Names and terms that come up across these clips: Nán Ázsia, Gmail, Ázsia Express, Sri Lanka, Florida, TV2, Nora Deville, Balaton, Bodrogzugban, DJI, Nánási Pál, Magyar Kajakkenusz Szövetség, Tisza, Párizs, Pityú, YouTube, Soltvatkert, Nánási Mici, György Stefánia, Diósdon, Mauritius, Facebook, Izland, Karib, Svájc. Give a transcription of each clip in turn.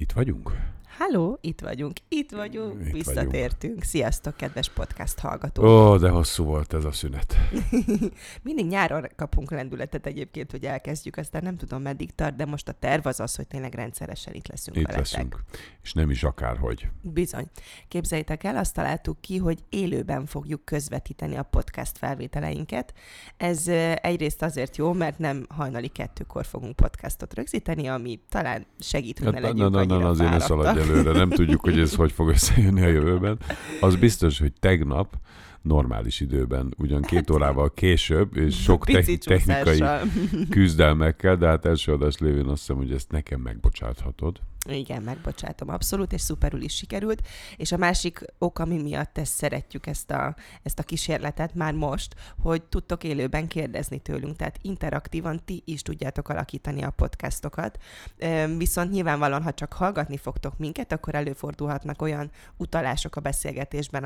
Itt vagyunk? Halló, itt vagyunk, visszatértünk. Sziasztok, kedves podcast hallgatók! Ó, de hosszú volt ez a szünet. Mindig nyáron kapunk lendületet egyébként, hogy elkezdjük, aztán nem tudom meddig tart, de most a terv az az, hogy tényleg rendszeresen itt leszünk veletek. Itt leszünk, és nem is akárhogy. Bizony. Képzeljétek el, azt találtuk ki, hogy élőben fogjuk közvetíteni a podcast felvételeinket. Ez egyrészt azért jó, mert nem hajnali 2-kor fogunk podcastot rögzíteni, ami talán segít, hogy ne legyünk annyira fáradtak. Előre, nem tudjuk, hogy ez hogy fog összejönni a jövőben. Az biztos, hogy tegnap normális időben, ugyan 2 órával később, és sok technikai küzdelmekkel, de hát első adás lévén azt hiszem, hogy ezt nekem megbocsáthatod. Igen, megbocsátom, abszolút, és szuperül is sikerült. És a másik ok, ami miatt ezt szeretjük, ezt a kísérletet már most, hogy tudtok élőben kérdezni tőlünk, tehát interaktívan ti is tudjátok alakítani a podcastokat. Viszont nyilvánvalóan, ha csak hallgatni fogtok minket, akkor előfordulhatnak olyan utalások a beszélgetésben,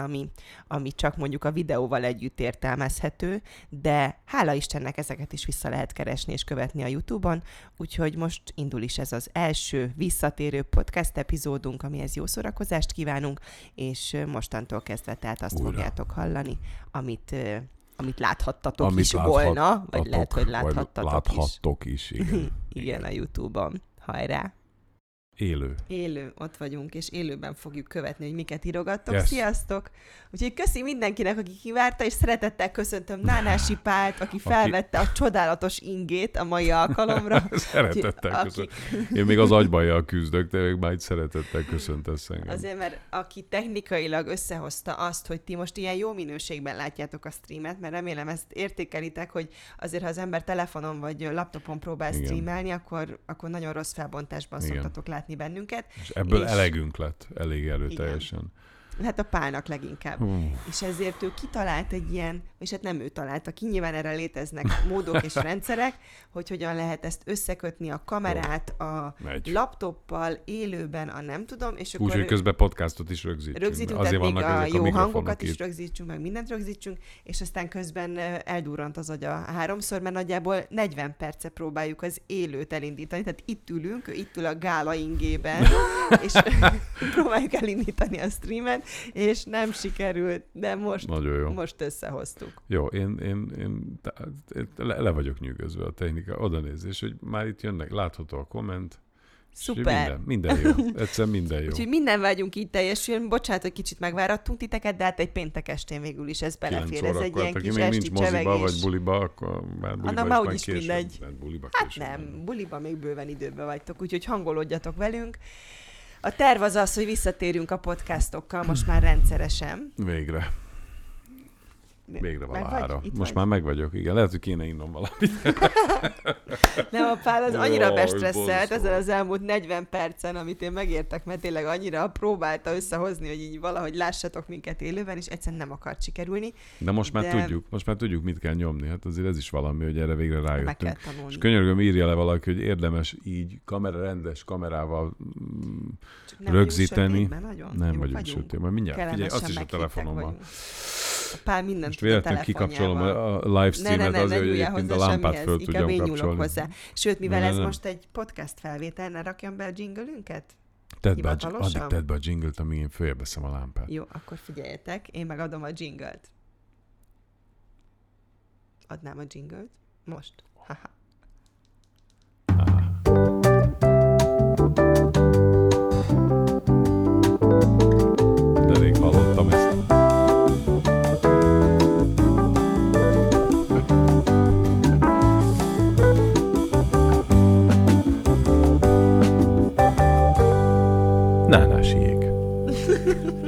ami csak mondjuk a videóval együtt értelmezhető, de hála Istennek ezeket is vissza lehet keresni és követni a YouTube-on, úgyhogy most indul is ez az első visszatérő podcast epizódunk, amihez jó szórakozást kívánunk, és mostantól kezdve tehát azt fogjátok hallani, amit láthattatok volna, vagy lehet, hogy láthattok is. Igen, a YouTube-on. Hajrá! Élő, ott vagyunk, és élőben fogjuk követni, hogy miket írogattok. Yes. Sziasztok! Úgyhogy köszi mindenkinek, aki kivárta, és szeretettel köszöntöm Nánási Pált, aki felvette a csodálatos ingét a mai alkalomra. Szeretettel köszöntöm. Én még az agybajjal küzdök, de még már itt szeretettel köszöntesz engem. Azért, mert aki technikailag összehozta azt, hogy ti most ilyen jó minőségben látjátok a streamet, mert remélem ezt értékelitek, hogy azért, ha az ember telefonon vagy laptopon próbál streamelni, akkor nagyon rossz felbontásban szoktatok látni bennünket. És ebből elegünk lett elég erőteljesen. Igen. Hát a Pálnak leginkább. És ezért ő kitalált egy ilyen, és hát nem ő találta ki, nyilván erre léteznek módok és rendszerek, hogy hogyan lehet ezt összekötni a kamerát a laptoppal, élőben, a nem tudom, és akkor... Úgyhogy közben podcastot is rögzítünk, azért vannak ezek a jó hangokat is rögzítsünk, meg mindent rögzítsünk, és aztán közben eldurrant az agya 3-szor, mert nagyjából 40 perce próbáljuk az élőt elindítani, tehát itt ülünk, itt ül a gála ingében, és próbáljuk elindítani a streamet, és nem sikerült, de most összehoztuk. Jó, én le vagyok nyűgözve a technika, oda nézés, hogy már itt jönnek, látható a komment. Szuper. Minden jó. Egyszerűen minden jó. Úgyhogy minden vágyunk így teljesül. Bocsánat, hogy kicsit megváradtunk titeket, de hát egy péntek estén végül is ez belefér. Ez egy ilyen kis esti csevegés. Vagy buliba, akkor már buliba is már később. Mindegy. Hát nem, buliba még bőven időben vagytok, úgyhogy hangolódjatok velünk. A terv az az, hogy visszatérünk a podcastokkal most már rendszeresen. Végre valahára. Most már megvagyok, igen. Lehet, hogy kéne innom valamit. Nem, a Pál az annyira bestresszelt ezen az elmúlt 40 percen, amit én megértek, mert tényleg annyira próbálta összehozni, hogy így valahogy lássatok minket élőben, és egyszerűen nem akart sikerülni. De most már tudjuk, mit kell nyomni. Hát azért ez is valami, hogy erre végre rájöttünk. És könyörgöm, írja le valaki, hogy érdemes így rendes kamerával rögzíteni. Nem vagyunk sötét, majd mindjárt. Figyelj, azt is a telefonommal. Pál mindent most véletlenül kikapcsolom a livestreamet azért, hogy egyébként a lámpát föl tudjam kapcsolni. Hozzá. Sőt, mivel ez most egy podcast felvétel, ne rakjam be a jingle-ünket? Addig tedd be a jingle-t, amíg én följebeszem a lámpát. Jó, akkor figyeljetek, én megadom a jingle-t. Adnám a jingle-t? Most. Ha-ha. De rég hallottam ezt.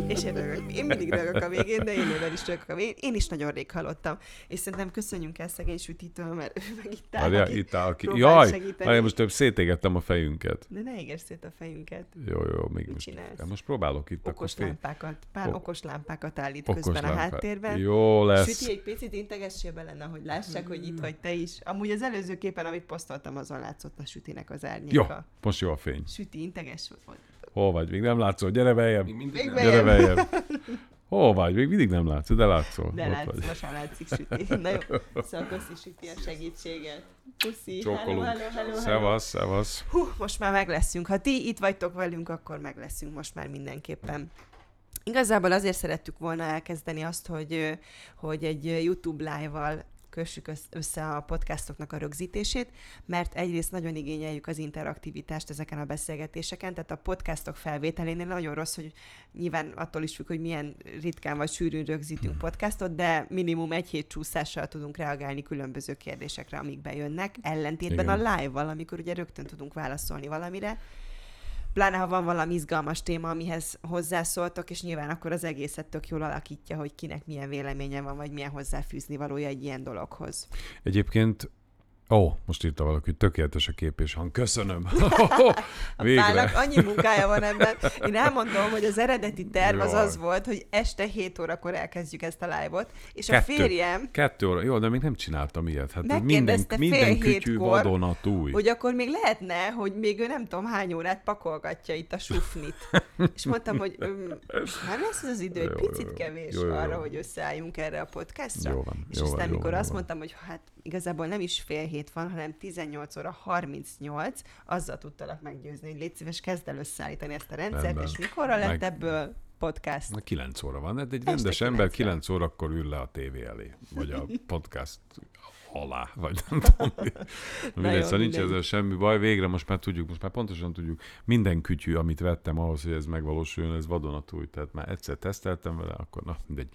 És én mindig rögök a végén, de élőben is rögök a végén. Én is nagyon rég hallottam. És szerintem köszönjünk el szegény sütitől, mert ő meg itt áll, aki próbál segíteni. Jaj, most szétégettem a fejünket. De ne égesd szét a fejünket. Jó, még mit csinálsz? Most próbálok itt. Okos lámpákat állít közben a háttérben. Jó lesz. Süti, egy picit integessél be lenne, hogy lássák, hogy itt vagy te is. Amúgy az előző képen, amit posztoltam, azon látszott a sütinek az árnyéka. Jó, most jó a fény. Süti, integes. Hol vagy? Még nem látszol. Gyere beljebb. Hol vagy? Még mindig nem látsz, de látszol. De látsz, most már látszik süti. Na jó, szóval köszi süti a segítséget. Puszi, hello, hello, hello. Szevasz, szevasz. Hú, most már meg leszünk. Ha ti itt vagytok velünk, akkor meg leszünk most már mindenképpen. Igazából azért szerettük volna elkezdeni azt, hogy egy YouTube live-val kössük össze a podcastoknak a rögzítését, mert egyrészt nagyon igényeljük az interaktivitást ezeken a beszélgetéseken, tehát a podcastok felvételénél nagyon rossz, hogy nyilván attól is függ, hogy milyen ritkán vagy sűrűn rögzítünk podcastot, de minimum egy hét csúszással tudunk reagálni különböző kérdésekre, amik bejönnek, ellentétben igen, a live-val, amikor ugye rögtön tudunk válaszolni valamire, pláne ha van valami izgalmas téma, amihez hozzászóltok, és nyilván akkor az egészet tök jól alakítja, hogy kinek milyen véleménye van, vagy milyen hozzáfűzni valója egy ilyen dologhoz. Egyébként, most írta valaki, hogy tökéletes a kép és hang. Köszönöm! Végre! A Pálnak annyi munkája van ebben. Én elmondom, hogy az eredeti terv az volt, hogy este 7 órakor elkezdjük ezt a live-ot, és a férjem... 2 óra, jó, de még nem csináltam ilyet. Hát minden kütyű vadonatúj. Hogy akkor még lehetne, hogy még ő nem tudom hány órát pakolgatja itt a sufnit. És mondtam, hogy nem lesz az idő, egy picit kevés arra, hogy összeálljunk erre a podcastra. Jó van, és aztán mikor azt mondtam, hogy hát igazából nem is fél hét van, hanem 18 óra 38, azzal tudtalak meggyőzni, hogy légy szíves, kezd el összeállítani ezt a rendszert, nem. És mikorra lett ebből podcast? Na, 9 óra van, egy rendes ember 9 órakor ül le a tévé elé, vagy a podcast alá, vagy nem tudom. Mindegy, szóval nincs ezzel semmi baj, végre most már pontosan tudjuk, minden kütyű, amit vettem ahhoz, hogy ez megvalósuljon, ez vadonatúj, tehát már egyszer teszteltem vele, akkor na mindegy,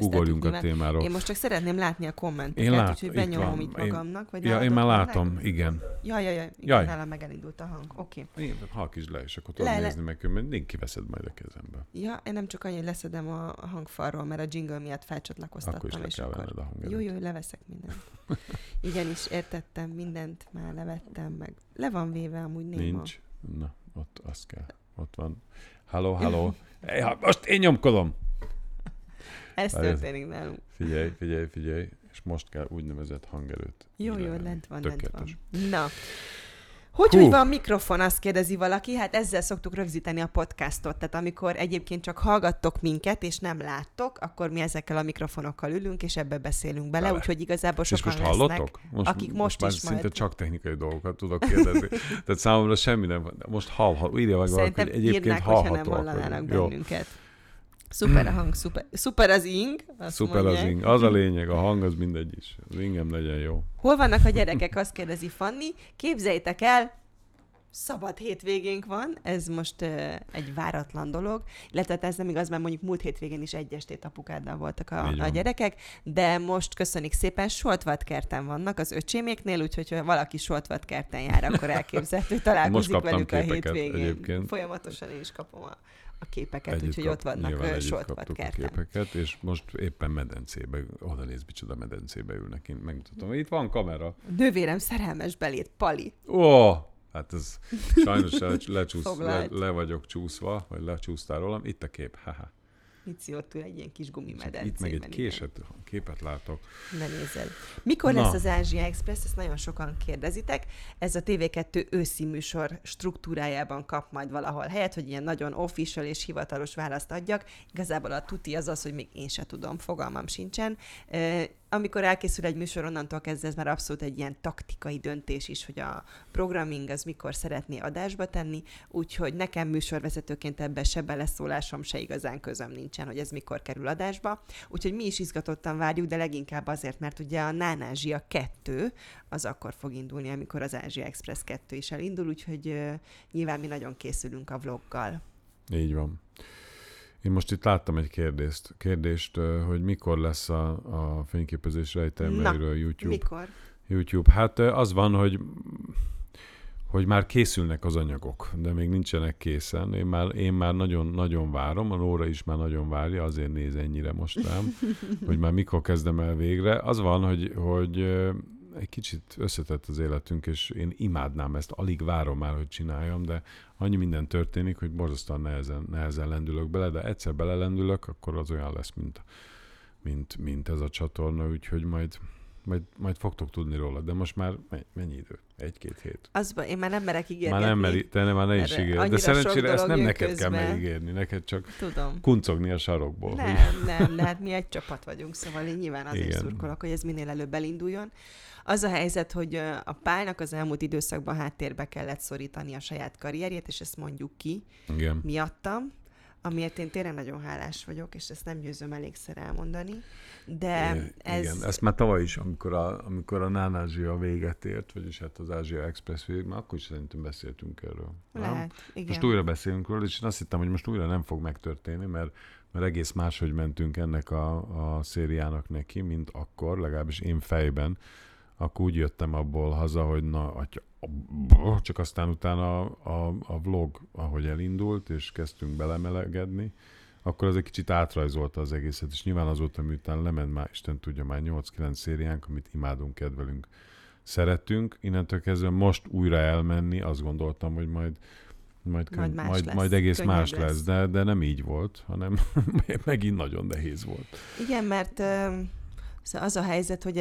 ugorjunk a témáról. Én most csak szeretném látni a kommenteket, úgyhogy benyomom itt magamnak. Vagy én már látom, igen. Jaj. Nálam megindult a hang, oké. Én halkítsd le, és akkor tudod nézni meg, mert én kiveszed majd a kezembe. Ja, én nem csak annyira leszedem a hangfalról, mert a jingle miatt felcsatlakoztattam, és akkor jó, leveszek mindent. Igenis, értettem, mindent már levettem meg. Le van véve amúgy néma. Nincs. Na, ott az kell. Ott van. Halló. Most én nyomkodom. Ez történik nálunk. Figyelj. És most kell úgynevezett hangerőt. Jó, lent van. Na. Hogy van mikrofon, azt kérdezi valaki, hát ezzel szoktuk rögzíteni a podcastot, tehát amikor egyébként csak hallgattok minket, és nem láttok, akkor mi ezekkel a mikrofonokkal ülünk, és ebbe beszélünk bele, úgyhogy igazából sokan most lesznek, akik most is szinte majd... csak technikai dolgokat tudok kérdezni. Tehát számomra semmi nem van. Most hallható, írja meg valaki, hogy egyébként hallhatóak. Szerintem írnák, hogyha nem hallanának bennünket. Szuper a hang, szuper az ing. Szuper az ing. Az a lényeg, a hang az mindegy is. Az ingem legyen jó. Hol vannak a gyerekek, azt kérdezi Fanni. Képzeljétek el, szabad hétvégénk van, ez most egy váratlan dolog, illetve ez nem igaz, mert mondjuk múlt hétvégén is egy estét apukáddal voltak a gyerekek, de most köszönik szépen, Soltvatkerten vannak az öcséméknél, úgyhogy ha valaki Soltvatkerten jár, akkor elképzelhető, hogy találkozik velük a hétvégén. Egyébként. Folyamatosan én is kapom a képeket, úgyhogy ott vannak Soltvatkerten. Képeket, és most éppen medencébe, oda néz, micsoda medencébe ülnek, én megmutatom. Itt van kamera. Nővérem szerelmes belét, Pali. Hát ez sajnos le vagyok csúszva, vagy lecsúsztál rólam. Itt a kép, haha. Mici, ott ül egy ilyen kis gumimedencében. Itt meg egy képet látok. Ne nézel. Mikor lesz az Ázsia Express? Ezt nagyon sokan kérdezitek. Ez a TV2 őszi műsor struktúrájában kap majd valahol helyet, hogy ilyen nagyon official és hivatalos választ adjak. Igazából a tuti az, hogy még én se tudom, fogalmam sincsen. Amikor elkészül egy műsor, onnantól kezdve ez már abszolút egy ilyen taktikai döntés is, hogy a programming az mikor szeretné adásba tenni, úgyhogy nekem műsorvezetőként ebben se beleszólásom, se igazán közöm nincsen, hogy ez mikor kerül adásba. Úgyhogy mi is izgatottan várjuk, de leginkább azért, mert ugye a Nán Ázsia 2 az akkor fog indulni, amikor az Ázsia Express 2 is elindul, úgyhogy nyilván mi nagyon készülünk a vloggal. Így van. Én most itt láttam egy kérdést, hogy mikor lesz a fényképezés rejtelmeiről YouTube. Mikor? YouTube. Hát az van, hogy már készülnek az anyagok, de még nincsenek készen. Én már nagyon-nagyon várom, a Nóra is már nagyon várja, azért néz ennyire most rám, hogy már mikor kezdem el végre. Az van, hogy egy kicsit összetett az életünk, és én imádnám ezt, alig várom már, hogy csináljam, de annyi minden történik, hogy borzasztóan nehezen lendülök bele, de egyszer belelendülök, akkor az olyan lesz, mint ez a csatorna, úgyhogy majd fogtok tudni róla, de most már mennyi idő? Egy-két hét. Azban én már nem merek ígérni. Már nem meri, te már ne is ígér. De szerencsére ezt nem neked közben kell megígérni, neked csak tudom kuncogni a sarokból. Nem, hát mi egy csapat vagyunk, szóval én nyilván azért szurkolok, hogy ez minél előbb elinduljon. Az a helyzet, hogy a Pálnak az elmúlt időszakban háttérbe kellett szorítani a saját karrierjét, és ezt mondjuk ki miattam, amiért én tényleg nagyon hálás vagyok, és ezt nem győzöm elégszer elmondani, de ez... Igen, ezt már tavaly is, amikor a Nán Ázsia véget ért, vagyis hát az Ázsia Express véget, már akkor is szerintem beszéltünk erről. Lehet, igen. Most újra beszélünk róla, és én azt hittem, hogy most újra nem fog megtörténni, mert egész máshogy mentünk ennek a szériának neki, mint akkor, legalábbis én fejben, akkor úgy jöttem abból haza, hogy na, atya, csak aztán utána a vlog, ahogy elindult, és kezdtünk belemelegedni, akkor az egy kicsit átrajzolta az egészet, és nyilván azóta, miután lement már, Isten tudja, már 8-9 szériánk, amit imádunk, kedvelünk, szeretünk, innentől kezdve most újra elmenni, azt gondoltam, hogy majd egész más lesz, de nem így volt, hanem megint nagyon nehéz volt. Igen, mert... Szóval az a helyzet, hogy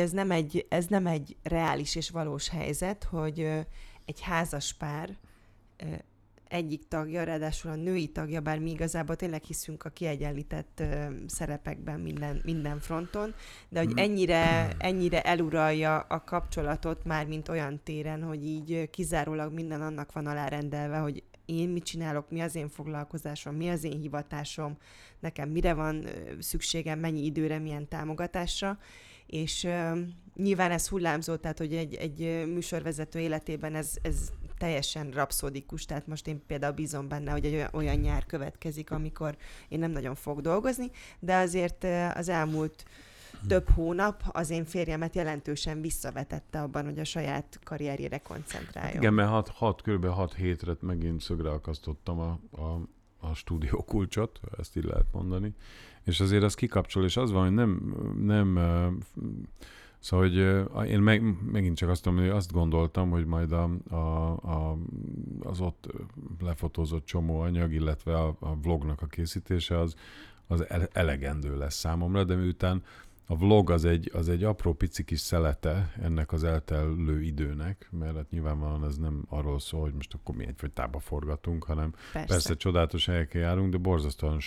ez nem egy reális és valós helyzet, hogy egy házas pár egyik tagja, ráadásul a női tagja, bár mi igazából tényleg hiszünk a kiegyenlített szerepekben minden fronton, de hogy ennyire eluralja a kapcsolatot már, mint olyan téren, hogy így kizárólag minden annak van alárendelve, hogy én mit csinálok, mi az én foglalkozásom, mi az én hivatásom, nekem mire van szükségem, mennyi időre, milyen támogatásra, és nyilván ez hullámzó, tehát hogy egy műsorvezető életében ez teljesen rapszódikus, tehát most én például bízom benne, hogy egy olyan nyár következik, amikor én nem nagyon fogok dolgozni, de azért az elmúlt több hónap az én férjemet jelentősen visszavetette abban, hogy a saját karrierjére koncentráljon. Igen, mert kb. 6 hétre megint szögre akasztottam a stúdió kulcsot, ezt így lehet mondani, és azért az kikapcsol, és az van, hogy nem szóval, hogy én megint csak azt tudom, hogy azt gondoltam, hogy majd az ott lefotózott csomó anyag, illetve a vlognak a készítése az elegendő lesz számomra, de miután a vlog az egy apró pici kis szelete ennek az eltelő időnek, mert hát nyilvánvalóan ez nem arról szól, hogy most akkor mi egyfolytában forgatunk, hanem persze csodálatos helyekkel járunk, de borzasztóan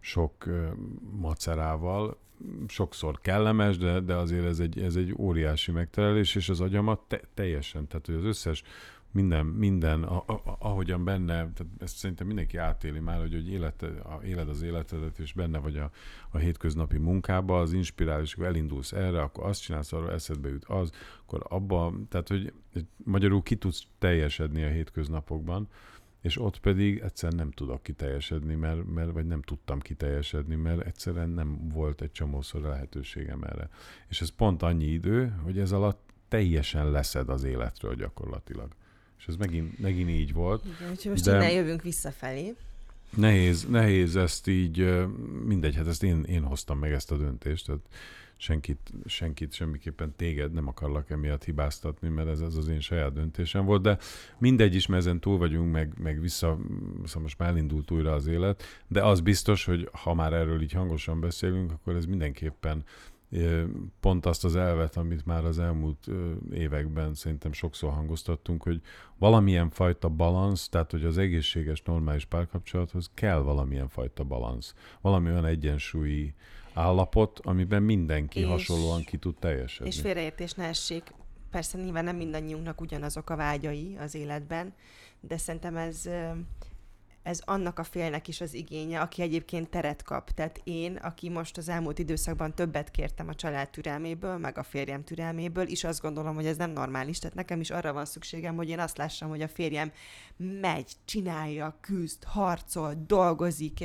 sok macerával, sokszor kellemes, de azért ez egy óriási megterelés, és az agyamat teljesen, tehát hogy az összes minden, ahogyan benne, tehát ezt szerintem mindenki átéli már, hogy éled az életedet, és benne vagy a hétköznapi munkába, az inspirál, és akkor elindulsz erre, akkor azt csinálsz, arra eszedbe jut az, akkor abba, tehát hogy magyarul ki tudsz teljesedni a hétköznapokban, és ott pedig egyszerűen nem tudok kiteljesedni, vagy nem tudtam kiteljesedni, mert egyszerűen nem volt egy csomószor lehetőségem erre. És ez pont annyi idő, hogy ez alatt teljesen leszed az életről gyakorlatilag. És ez megint így volt. Igen, úgyhogy most innen jövünk visszafelé. Nehéz ezt így, mindegy, hát ezt én hoztam meg ezt a döntést, tehát senkit semmiképpen téged nem akarlak emiatt hibáztatni, mert ez az én saját döntésem volt, de mindegy is, mert ezen túl vagyunk, meg vissza, szóval most már elindult újra az élet, de az biztos, hogy ha már erről így hangosan beszélünk, akkor ez mindenképpen pont azt az elvet, amit már az elmúlt években szerintem sokszor hangoztattunk, hogy valamilyen fajta balansz, tehát hogy az egészséges, normális párkapcsolathoz kell valamilyen fajta balansz. Valami olyan egyensúlyi állapot, amiben mindenki hasonlóan ki tud teljesedni. És félreértés ne essék. Persze nyilván nem mindannyiunknak ugyanazok a vágyai az életben, de szerintem ez annak a félnek is az igénye, aki egyébként teret kap. Tehát én, aki most az elmúlt időszakban többet kértem a család türelméből, meg a férjem türelméből, és azt gondolom, hogy ez nem normális. Tehát nekem is arra van szükségem, hogy én azt lássam, hogy a férjem megy, csinálja, küzd, harcol, dolgozik,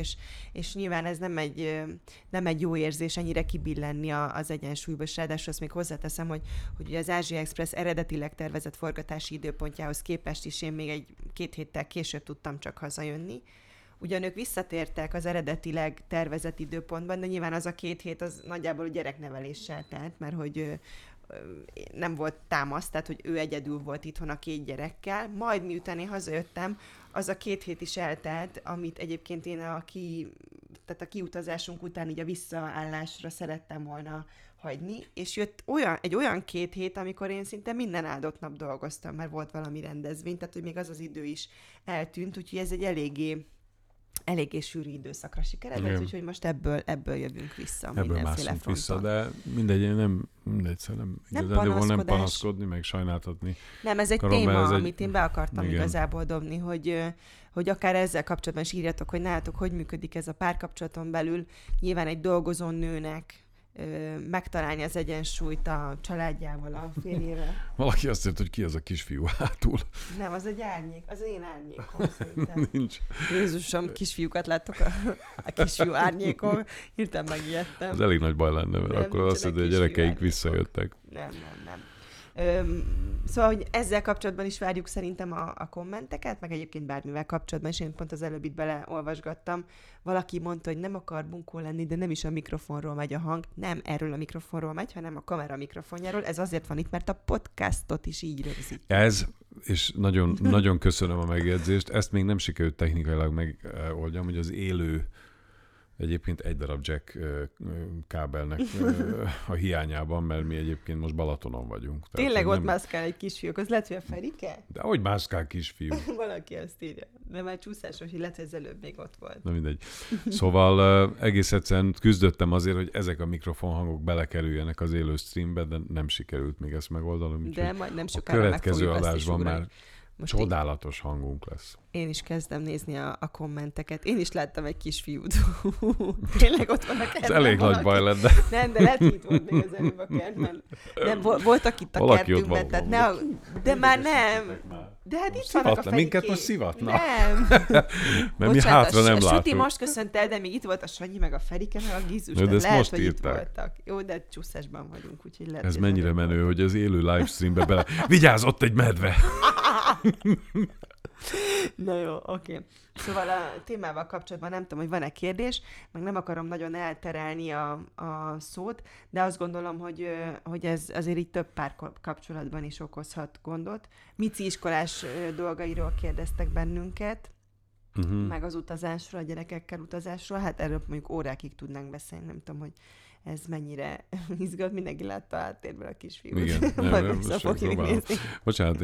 és nyilván ez nem egy jó érzés ennyire kibillenni az egyensúlyba. És ráadásul azt még hozzáteszem, hogy az Ázsia Express eredetileg tervezett forgatási időpontjához képest is én még 1-2 héttel később tudtam csak hazajönni. Ugyan ők visszatértek az eredetileg tervezett időpontban, de nyilván az a 2 hét az nagyjából gyerekneveléssel telt, mert hogy nem volt támasz, tehát hogy ő egyedül volt itthon a 2 gyerekkel, majd miután én hazajöttem, az a 2 hét is eltelt, amit egyébként én a tehát a kiutazásunk után így a visszaállásra szerettem volna hagyni, és jött egy olyan 2 hét, amikor én szinte minden áldott nap dolgoztam, mert volt valami rendezvény, tehát hogy még az az idő is eltűnt, úgyhogy ez egy eléggé sűrű időszakra sikeredett, úgyhogy most ebből jövünk vissza mindenféle fronton. Vissza, de nem panaszkodni, meg sajnáltatni. Nem, ez egy téma, amit én be akartam igazából dobni, hogy akár ezzel kapcsolatban is írjatok, hogy nálatok hogy működik ez a párkapcsolaton belül. Nyilván egy dolgozó nőnek megtalálni az egyensúlyt a családjával, a férjével. Valaki azt ért, hogy ki az a kisfiú hátul. Nem, az egy árnyék, az én árnyékom szerintem. Nincs. Jézusom, kisfiúkat láttok a kisfiú árnyékom. Hirtelen megijedtem. Az elég nagy baj lenne, mert akkor azt hiszed, hogy a gyerekeink visszajöttek. Nem. Szóval, hogy ezzel kapcsolatban is várjuk szerintem a kommenteket, meg egyébként bármivel kapcsolatban, és én pont az előbb itt beleolvasgattam. Valaki mondta, hogy nem akar bunkó lenni, de nem is a mikrofonról megy a hang. Nem erről a mikrofonról megy, hanem a kamera mikrofonjáról. Ez azért van itt, mert a podcastot is így rögzít. Ez, és nagyon, nagyon köszönöm a megjegyzést. Ezt még nem sikerült technikailag megoldjam, hogy az élő egyébként egy darab jack kábelnek a hiányában, mert mi egyébként most Balatonon vagyunk. Tényleg ott nem... mászkál egy kisfiú, az lehet, hogy a Ferike? De hogy mászkál kisfiú? Valaki azt írja, de már csúszásos, hogy lehet, hogy előbb még ott volt. Na mindegy. Szóval egész egyszerűen küzdöttem azért, hogy ezek a mikrofonhangok belekerüljenek az élő streambe, de nem sikerült még ezt megoldanom. De majd nem sokára meg fogjuk ezt is ugrani. A következő adásban már... Most csodálatos hangunk lesz. Én is kezdem nézni a kommenteket. Én is láttam egy kisfiút. Tényleg ott van a kertben. Ez elég valaki. Nagy baj lett, de... Nem, de lehet, hogy itt volt még az előbb a kertben. Nem, voltak itt a kertünkben, tehát ne... De már nem. De hát most itt vannak a fejkék. Minket most szivatna. Nem. Mert mi hátra nem látunk. Süti most köszönt el, de még itt volt a Sanyi, meg a Ferike, meg a Gizus. De lehet, most hogy írták. Itt voltak. Jó, de csúszásban vagyunk, úgyhogy lehet. Ez mennyire menő, hogy az élő livestreambe bele... Vigyázz, ott egy medve! Na jó, oké. Szóval a témával kapcsolatban nem tudom, hogy van-e kérdés, meg nem akarom nagyon elterelni a szót, de azt gondolom, hogy ez azért így több pár kapcsolatban is okozhat gondot. Mici iskolás dolgairól kérdeztek bennünket, meg az utazásról, a gyerekekkel utazásról, hát erről mondjuk órákig tudnánk beszélni, nem tudom, hogy ez mennyire izgat, mindenki látta áttérben a kisfiút. Igen, nem, bocsánat,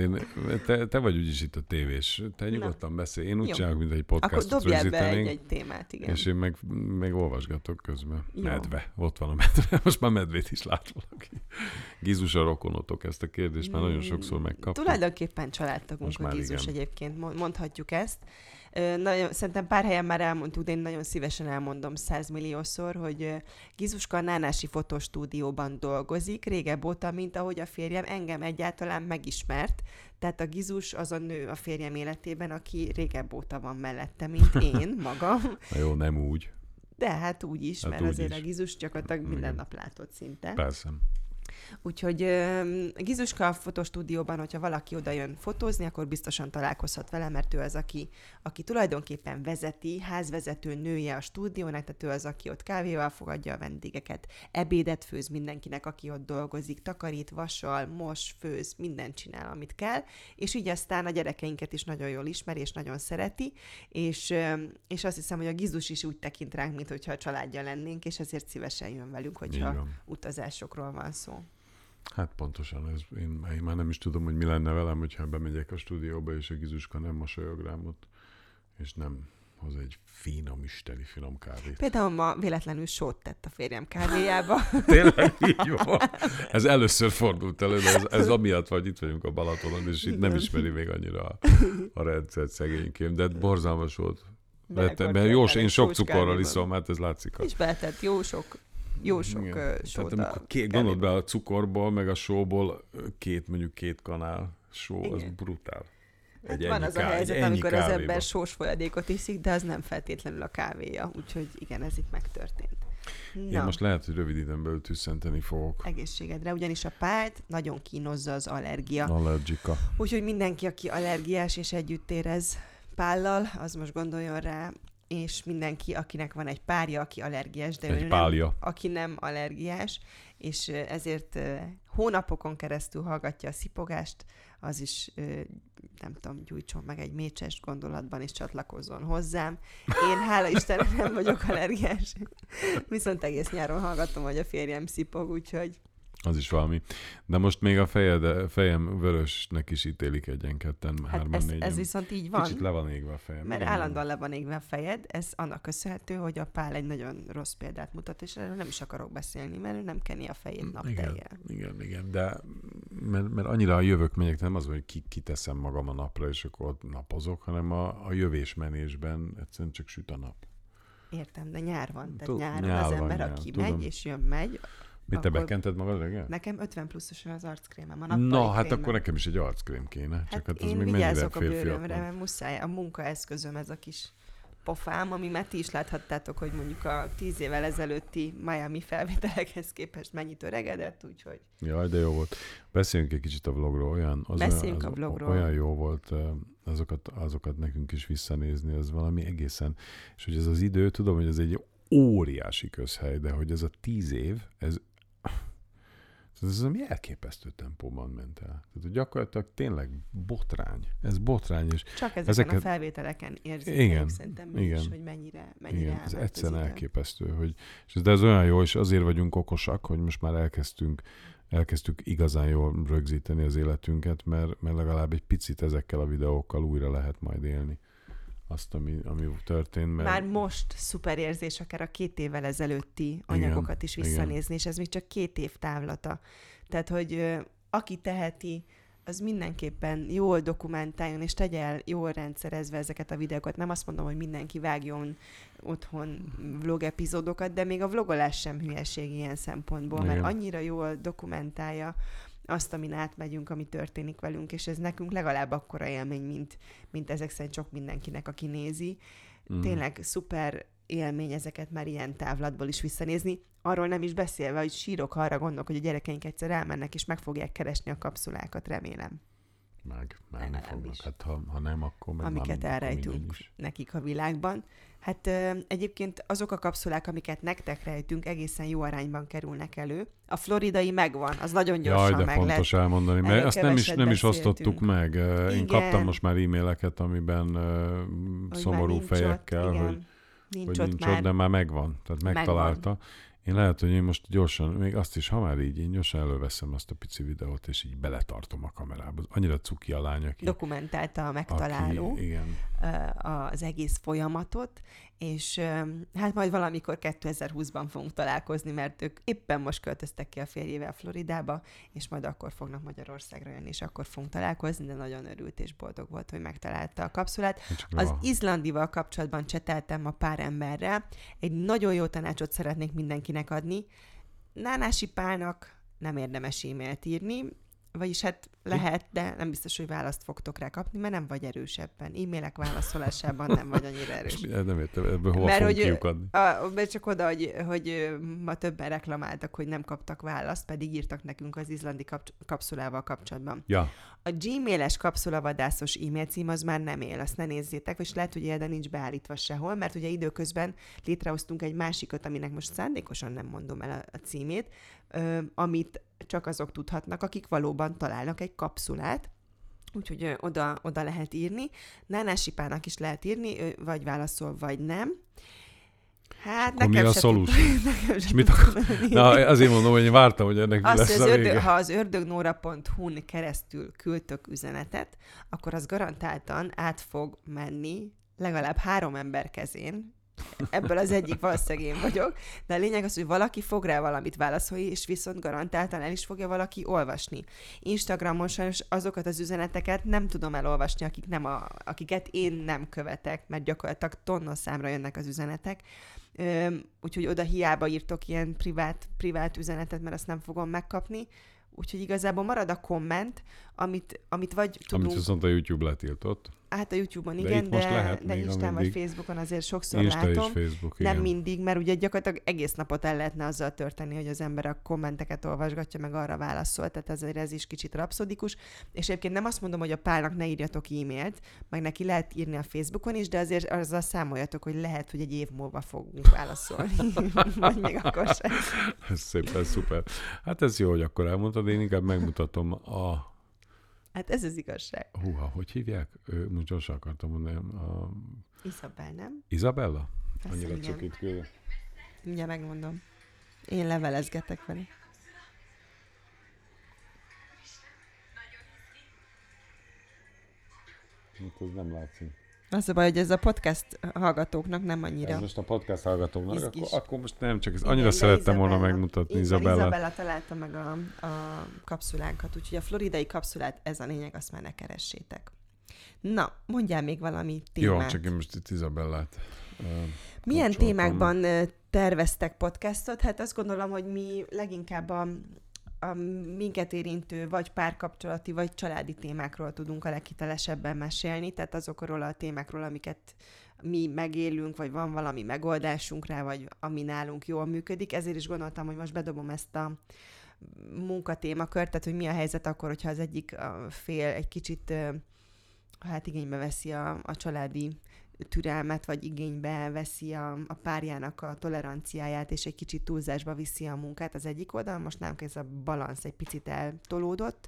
te vagy úgyis itt a tévés. Te nyugodtan beszélj. Én úgy csinálok, mint egy podcastot. Akkor dobjál be egy témát, igen. És én meg olvasgatok közben. Jó. Medve. Ott van a medve. Most már medvét is lát valaki. Gizus a rokonotok, ezt a kérdést már nagyon sokszor megkaptam. Tulajdonképpen családtagunk a Gizus egyébként. Mondhatjuk ezt. Szerintem pár helyen már elmondtuk, de én nagyon szívesen elmondom 100 milliószor, hogy Gizuska a Nánási fotostúdióban dolgozik, régebb óta, mint ahogy a férjem engem egyáltalán megismert. Tehát a Gizus az a nő a férjem életében, aki régebb óta van mellette, mint én magam. Na jó, nem úgy. De hát úgy is, hát mert úgy azért is. A Gizus gyakorlatilag minden nap látott szinte. Persze. Úgyhogy Gizuska a fotostúdióban, hogyha valaki oda jön fotózni, akkor biztosan találkozhat vele, mert ő az, aki tulajdonképpen vezeti, házvezető nője a stúdiónak, tehát ő az, aki ott kávéval fogadja a vendégeket, ebédet főz mindenkinek, aki ott dolgozik, takarít, vasal, mos, főz, mindent csinál, amit kell, és így aztán a gyerekeinket is nagyon jól ismeri, és nagyon szereti, és azt hiszem, hogy a Gizus is úgy tekint ránk, mint hogyha a családja lennénk, és ezért szívesen jön velünk, hogyha utazásokról van szó. Hát pontosan, ez, én már nem is tudom, hogy mi lenne velem, hogyha bemegyek a stúdióba, és a Gizuska nem mosolyog rám ott, és nem hoz egy finom, isteni finom kávét. Például ma véletlenül sót tett a férjem kávéjába. Tényleg így van. Ez először fordult elő, ez amiatt, vagy itt vagyunk a Balatonon, és itt nem ismeri még annyira a rendszert szegényként, de borzalmas volt. Mert jó, én sok cukorral iszom, hát ez látszik. És beletett jó sok sóta. Gondolod be, a cukorból, meg a sóból két kanál só, igen. Az brutál. Hát van az a helyzet, amikor az ember sós folyadékot iszik, de az nem feltétlenül a kávéja. Úgyhogy igen, ez itt megtörtént. Na. Én most lehet, hogy rövid időn belül tüsszenteni fogok. Egészségedre, ugyanis a pált nagyon kínozza az allergia. Allergika. Úgyhogy mindenki, aki allergiás és együtt érez pállal, az most gondoljon rá, és mindenki, akinek van egy párja, aki allergiás, de ő nem, aki nem allergiás, és ezért hónapokon keresztül hallgatja a szipogást, az is nem tudom, gyújtson meg egy mécses gondolatban, és csatlakozzon hozzám. Én, hála Istennek, nem vagyok allergiás. Viszont egész nyáron hallgatom, hogy a férjem szipog, úgyhogy... Az is valami. De most még a fejem vörösnek is ítélik egyen-ketten, hát hárman, négyen. Ez viszont így van. Kicsit le van égve a fejem. Mert állandóan le van égve a fejed. Ez annak köszönhető, hogy a Pál egy nagyon rossz példát mutat, és erről nem is akarok beszélni, mert ő nem keni a fejét napteljel. Igen. De mert annyira a jövök-megyek, nem az, hogy kiteszem magam a napra, és akkor ott napozok, hanem a jövés-menésben egyszerűen csak süt a nap. Értem, de nyár van. Tehát nyáron az ember, aki megy és jön-megy. Mit, te bekented magad reggel? Nekem 50 pluszosan az arckrémem, a nappali krémem. Na, hát akkor nekem is egy arckrém kéne. Hát csak hát én még vigyázok a bőrömre, mert muszáj. A munkaeszközöm ez a kis pofám, ami már ti is láthattátok, hogy mondjuk a 10 évvel ezelőtti Miami felvételekhez képest mennyit öregedett, úgyhogy... Jaj, de jó volt. Beszéljünk egy kicsit a vlogról. Olyan jó volt azokat nekünk is visszanézni, ez valami egészen... És hogy ez az idő, tudom, hogy ez egy óriási közhely, de hogy ez a 10 év, ez ami elképesztő tempóban ment el. Tehát gyakorlatilag tényleg botrány. Ez botrány. És csak ezeken a felvételeken érzékeljük szerintem mi is, hogy mennyire elment. Ez egyszerűen elképesztő. De ez olyan jó, és azért vagyunk okosak, hogy most már elkezdtük igazán jól rögzíteni az életünket, mert legalább egy picit ezekkel a videókkal újra lehet majd élni azt, ami történt. Mert... Már most szuper érzés akár a 2 évvel ezelőtti anyagokat is visszanézni, és ez még csak 2 év távlata. Tehát, hogy aki teheti, az mindenképpen jól dokumentáljon, és tegye el jól rendszerezve ezeket a videókat. Nem azt mondom, hogy mindenki vágjon otthon vlog epizódokat, de még a vlogolás sem hülyeség ilyen szempontból, mert annyira jól dokumentálja azt, amin átmegyünk, ami történik velünk, és ez nekünk legalább akkora élmény, mint ezek szerint sok mindenkinek, aki nézi. Tényleg szuper élmény ezeket már ilyen távlatból is visszanézni. Arról nem is beszélve, hogy sírok, arra gondolok, hogy a gyerekeink egyszer elmennek, és meg fogják keresni a kapszulákat, remélem. Meg fognak. Hát ha nem, akkor meg amiket elrejtünk nekik a világban. Hát egyébként azok a kapszulák, amiket nektek rejtünk, egészen jó arányban kerülnek elő. A floridai megvan, az nagyon gyorsan meg lett. Jaj, de fontos elmondani, mert azt nem is osztottuk meg. Igen. Én kaptam most már e-maileket, amiben szomorú fejekkel, hogy nincs ott, de már megvan, tehát megtalálta. Megvan. Én lehet, hogy én most gyorsan, még azt is, ha már így, én gyorsan előveszem azt a pici videót, és így beletartom a kamerába. Annyira cuki a lány, aki... Dokumentálta a megtaláló az egész folyamatot, és hát majd valamikor 2020-ban fogunk találkozni, mert ők éppen most költöztek ki a férjével Floridába, és majd akkor fognak Magyarországra jönni, és akkor fogunk találkozni, de nagyon örült és boldog volt, hogy megtalálta a kapszulát. Az izlandival kapcsolatban cseteltem a pár emberrel. Egy nagyon jó tanácsot szeretnék mindenkinek adni. Nánási Pálnak nem érdemes e-mailt írni, vagyis hát lehet, de nem biztos, hogy választ fogtok rá kapni, mert nem vagy erős ebben. E-mailek válaszolásában nem vagy annyira erős. Nem értem, ebből hova fogunk kiukadni? Mert csak oda, hogy ma többen reklamáltak, hogy nem kaptak választ, pedig írtak nekünk az izlandi kapszulával kapcsolatban. Ja. A gmail-es kapszulavadászos e-mail cím az már nem él, azt ne nézzétek, és lehet, hogy de nincs beállítva sehol, mert ugye időközben létrehoztunk egy másikat, aminek most szándékosan nem mondom el a címét, amit csak azok tudhatnak, akik valóban találnak egy kapszulát, úgyhogy oda lehet írni. Nánási Pálnak is lehet írni, vagy válaszol, vagy nem. Hát akkor nekem mi a solution? Azért mondom, hogy én vártam, hogy ennek mi lesz a vége. Ha az ördögnóra.hu-n keresztül küldtök üzenetet, akkor az garantáltan át fog menni legalább 3 ember kezén. Ebből az egyik valószínűleg én vagyok, de a lényeg az, hogy valaki fog rá valamit válaszolni, és viszont garantáltan el is fogja valaki olvasni. Instagramon sajnos azokat az üzeneteket nem tudom elolvasni, akiket én nem követek, mert gyakorlatilag tonnószámra jönnek az üzenetek. Úgyhogy oda hiába írtok ilyen privát üzenetet, mert azt nem fogom megkapni. Úgyhogy igazából marad a komment, amit vagy tudunk... Amit viszont a YouTube letiltott. Hát a YouTube-on igen, de Instán vagy Facebookon azért sokszor Insta látom. Facebook, nem mindig, mert ugye gyakorlatilag egész napot el lehetne azzal történni, hogy az ember a kommenteket olvasgatja, meg arra válaszol, tehát azért ez is kicsit rapszodikus. És egyébként nem azt mondom, hogy a Pálnak ne írjatok e-mailt, meg neki lehet írni a Facebookon is, de azért azzal számoljatok, hogy lehet, hogy egy év múlva fogunk válaszolni. Vagy még akkor sem. Ez szépen szuper. Hát ez jó, hogy akkor elmondtad, én inkább megmutatom a Hát ez az igazság. Húha, hogy hívják? Most gyorsan akartam mondani. Izabel, nem? Izabella? Persze, annyira csukít külön. Mindjárt megmondom. Én levelezgetek vele. Itt ez nem látszik. Az a baj, hogy ez a podcast hallgatóknak nem annyira. Ez most a podcast hallgatóknak, akkor most nem csak ez. Annyira szerettem volna megmutatni Izabella. Izabella találta meg a kapszulánkat, úgyhogy a floridai kapszulát, ez a lényeg, azt már ne keressétek. Na, mondjál még valami témát. Jó, csak én most itt Izabellát. Milyen témákban terveztek podcastot? Hát azt gondolom, hogy mi leginkább a minket érintő, vagy párkapcsolati, vagy családi témákról tudunk a leghitelesebben mesélni, tehát azokról a témákról, amiket mi megélünk, vagy van valami megoldásunk rá, vagy ami nálunk jól működik. Ezért is gondoltam, hogy most bedobom ezt a munkatémakört, tehát hogy mi a helyzet akkor, hogyha az egyik fél egy kicsit hát igénybe veszi a családi türelmet, vagy igénybe veszi a párjának a toleranciáját, és egy kicsit túlzásba viszi a munkát az egyik oldalon. Most nálunk ez a balansz egy picit eltolódott.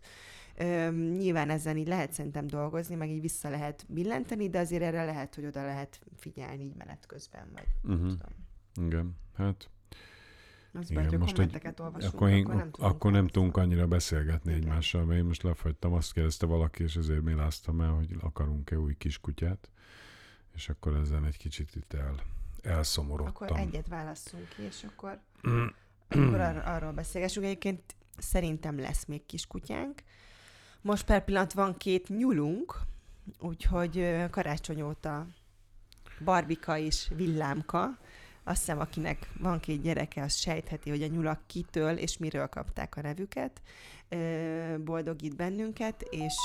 Nyilván ezen így lehet szerintem dolgozni, meg így vissza lehet billenteni, de azért erre lehet, hogy oda lehet figyelni így menet közben. Vagy tudom. Igen, hát... Az igen, bár, most kommenteket olvasunk, akkor nem tudunk annyira beszélgetni egymással, mert én most lefagytam, azt kérdezte valaki, és ezért méláztam el, hogy akarunk-e új kiskutyát. És akkor ezen egy kicsit itt elszomorodtam. Akkor egyet válasszunk ki, és akkor arról beszélgessünk. Egyébként szerintem lesz még kiskutyánk. Most per pillanat van 2 nyulunk, úgyhogy karácsony óta Barbika és Villámka. Azt hiszem, akinek van 2 gyereke, az sejtheti, hogy a nyulak kitől és miről kapták a nevüket. Boldogít bennünket, és...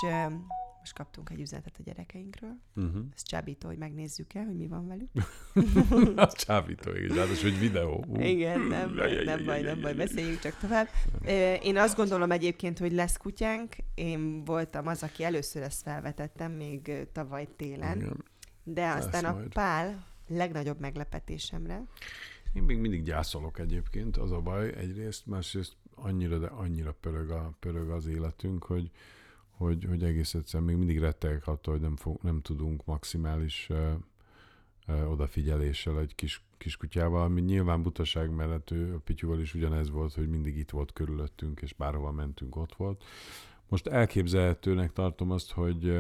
Most kaptunk egy üzenetet a gyerekeinkről. Ez csábító, hogy megnézzük-e, hogy mi van velük. Csábító, igazán, és hogy videó. Igen, nem baj, beszéljünk csak tovább. Én azt gondolom egyébként, hogy lesz kutyánk. Én voltam az, aki először ezt felvetettem, még tavaly télen. De aztán a Pál legnagyobb meglepetésemre. Én még mindig gyászolok egyébként, az a baj egyrészt, másrészt annyira, de annyira pörög az életünk, hogy egész egyszerűen még mindig rettegek attól, hogy nem tudunk maximális odafigyeléssel egy kiskutyával, ami nyilván butaság, mert a Pityúval is ugyanez volt, hogy mindig itt volt körülöttünk, és bárhova mentünk, ott volt. Most elképzelhetőnek tartom azt, hogy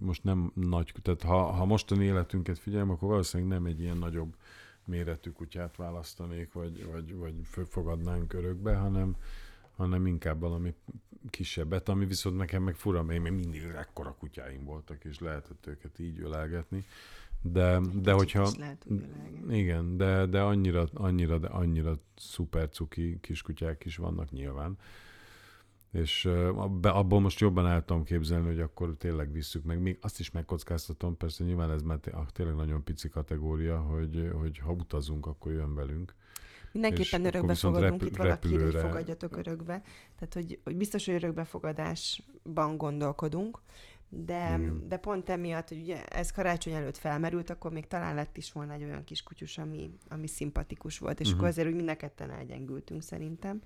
most nem nagy, tehát ha mostani életünket figyelem, akkor valószínűleg nem egy ilyen nagyobb méretű kutyát választanék, vagy fogadnánk örökbe, hanem inkább valami kisebbet, ami viszont nekem meg fura, mert én mindig ekkora kutyáim voltak, és lehetett őket így ölelgetni. De hogyha... Igen, de annyira szuper cuki kiskutyák is vannak nyilván. És abból most jobban el tudom képzelni, hogy akkor tényleg visszük meg. Még azt is megkockáztatom, persze nyilván ez már tényleg nagyon pici kategória, hogy ha utazunk, akkor jön velünk. Mindenképpen örökbe fogadunk, itt valaki ír, hogy fogadjatok örökbe. Tehát, hogy biztos, hogy örökbefogadásban gondolkodunk, de pont emiatt, hogy ugye ez karácsony előtt felmerült, akkor még talán lett is volna egy olyan kis kutyus, ami szimpatikus volt, és akkor azért úgy mind a ketten elgyengültünk szerintem.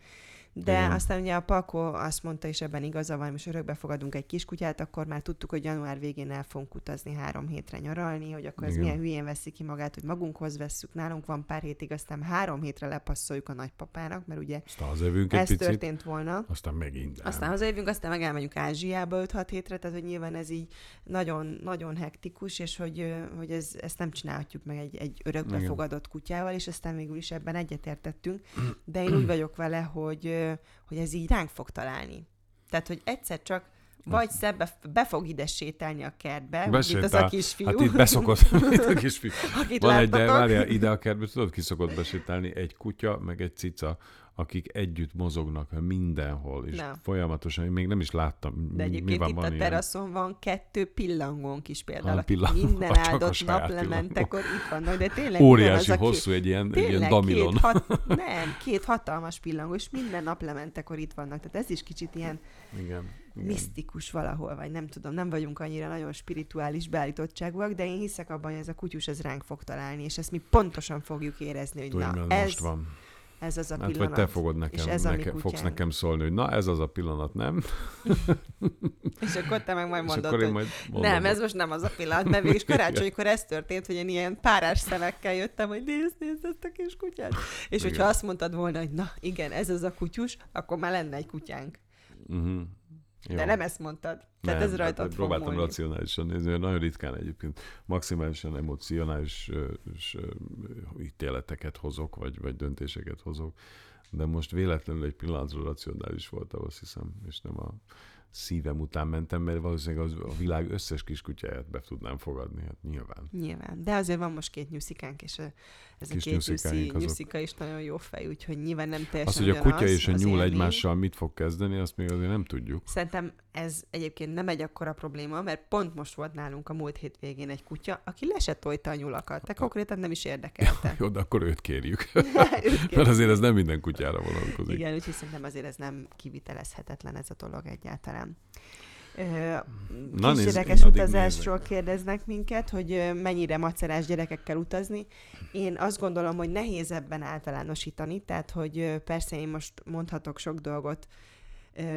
De igen. Aztán ugye a Pakó azt mondta, és ebben igaza van, és örökbefogadunk egy kiskutyát, akkor már tudtuk, hogy január végén el fogunk utazni 3 hétre nyaralni, hogy akkor ez milyen hülyén veszi ki magát, hogy magunkhoz vesszük, nálunk van pár hétig, aztán 3 hétre lepasszoljuk a nagypapának, mert ugye ez picit, történt volna. Aztán megint. Aztán hazajövünk, aztán meg elmegyünk Ázsiába 5-6 hétre, tehát hogy nyilván ez így nagyon, nagyon hektikus, és hogy ezt nem csinálhatjuk meg egy örökbefogadott kutyával, és aztán végül is ebben egyetértettünk. De én úgy vagyok vele, hogy ez így ránk fog találni. Tehát, hogy egyszer csak vagy szebbe be fog ide sétálni a kertbe, itt az a kisfiú. Hát itt beszokott, itt a kisfiú. Akit van láttatok. Ide a kertbe, tudod, ki szokott besétálni? Egy kutya, meg egy cica, akik együtt mozognak mindenhol, és folyamatosan, én még nem is láttam, de mi van. De itt a teraszon van 2 pillangónk is például, akik minden áldott nap lementek, itt vannak, de tényleg... Óriási hosszú, egy ilyen damilon. 2 hatalmas pillangó, és minden nap lementek, itt vannak. Tehát ez is kicsit ilyen misztikus valahol, vagy nem tudom, nem vagyunk annyira nagyon spirituális beállítottságúak, de én hiszek abban, hogy ez a kutyus, ez ránk fog találni, és ezt mi pontosan fogjuk érezni, hogy na, ez... ez az a hát, pillanat. Vagy te fogod fogsz nekem szólni, hogy na ez az a pillanat, nem? És akkor te meg majd mondod, hogy nem, ez most nem az a pillanat, mert végig karácsonykor ez történt, hogy én ilyen párás szemekkel jöttem, hogy nézd ezt a kis kutyát. És hogyha azt mondtad volna, hogy na igen, ez az a kutyus, akkor már lenne egy kutyánk. Uh-huh. De jó. Nem ezt mondtad. Tehát nem, ez rajtad fog próbáltam múlni. Racionálisan nézni, nagyon ritkán egyébként maximálisan emocionális ítéleteket hozok, vagy döntéseket hozok, de most véletlenül egy pillanatra racionális volt, azt hiszem, és nem a szívem után mentem, mert valószínűleg a világ összes kiskutyáját be tudnám fogadni, hát nyilván. Nyilván, de azért van most két nyuszikánk, és ez a két nyuszika is nagyon jó fej, úgyhogy nyilván nem teljesen ugyanaz. Az, hogy a kutya és a nyúl egymással mit fog kezdeni, azt még azért nem tudjuk. Szerintem ez egyébként nem egy akkora probléma, mert pont most volt nálunk a múlt hétvégén egy kutya, aki lesetolta a nyulakat, de konkrétan nem is érdekelte. Jó, de akkor őt kérjük. Mert azért ez nem minden kutyára vonatkozik. Igen, úgyhogy szerintem azért ez nem kivitelezhetetlen ez a dolog egyáltalán. Kis gyerekes utazásról kérdeznek minket, hogy mennyire macerás gyerekekkel utazni. Én azt gondolom, hogy nehéz ebben általánosítani, tehát hogy persze én most mondhatok sok dolgot,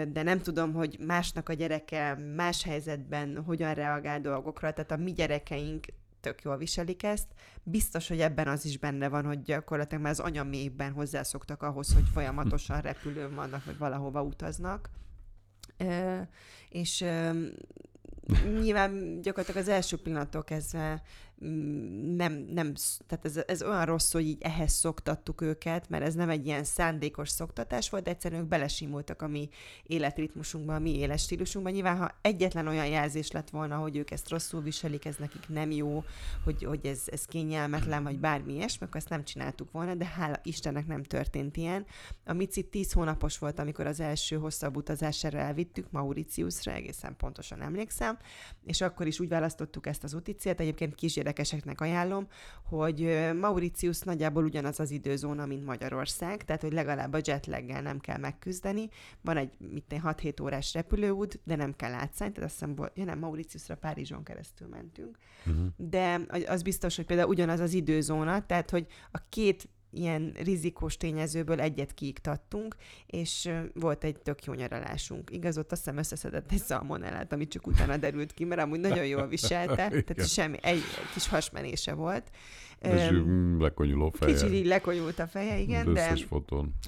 de nem tudom, hogy másnak a gyereke más helyzetben hogyan reagál dolgokra, tehát a mi gyerekeink tök jól viselik ezt. Biztos, hogy ebben az is benne van, hogy gyakorlatilag már az anyamékben hozzászoktak ahhoz, hogy folyamatosan repülőn vannak, vagy valahova utaznak. És nyilván gyakorlatilag az első pillanattól kezdve nem tehát ez olyan rossz, hogy így ehhez szoktattuk őket, mert ez nem egy ilyen szándékos szoktatás volt, egyszerűen ők belesimultak a mi életritmusunkba, a mi életstílusunkba. Nyilván, ha egyetlen olyan jelzés lett volna, hogy ők ezt rosszul viselik, ez nekik nem jó, hogy ez kényelmetlen, vagy bármi ilyesmi, akkor ezt nem csináltuk volna, de hála Istennek nem történt ilyen. A Mici 10 hónapos volt, amikor az első hosszabb utazására elvittük, Mauritiusra, egészen pontosan emlékszem, és akkor is úgy választottuk ezt az uticélt, egyébként kisgyerekeseknek ajánlom, hogy Mauritius nagyjából ugyanaz az időzóna, mint Magyarország, tehát hogy legalább a jetlaggel nem kell megküzdeni. Van egy 6-7 órás repülőút, de nem kell átszállni, tehát azt hiszem, nem Mauritiusra, Párizson keresztül mentünk. Uh-huh. De az biztos, hogy például ugyanaz az időzóna, tehát hogy a két ilyen rizikós tényezőből egyet kiiktattunk, és volt egy tök jó nyaralásunk. Igaz, ott azt hiszem összeszedett egy szalmonellát, amit csak utána derült ki, mert amúgy nagyon jól viselte, tehát semmi, egy kis hasmenése volt. És lekonyuló feje. Kicsit így lekonyult a feje, igen, de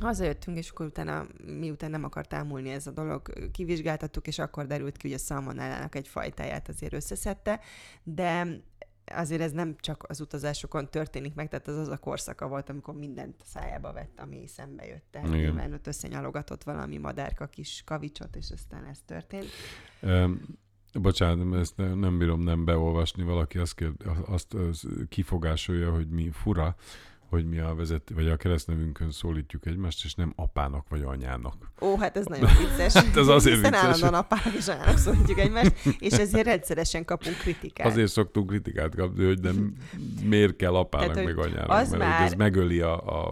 hazajöttünk, és akkor utána, miután nem akart ámulni ez a dolog, kivizsgáltattuk, és akkor derült ki, hogy a szalmonellának egy fajtáját azért összeszedte, de azért ez nem csak az utazásokon történik meg, tehát az a korszaka volt, amikor mindent szájába vett, ami szembe jött. Tehát nyilván ott összenyalogatott valami madárka kis kavicsot, és aztán ez történt. Bocsánat, ezt nem bírom nem beolvasni. Valaki azt kifogásolja, hogy mi fura, hogy mi a vezető, vagy a keresztnevünkön szólítjuk egymást, és nem apának vagy anyának. Ó, hát ez nagyon vicces. Hát ez azért vicces. Állandóan apának és anyának szólítjuk egymást, és ezért rendszeresen kapunk kritikát. Azért szoktunk kritikát kapni, hogy nem miért kell apának tehát, meg anyának, az mert már, ez megöli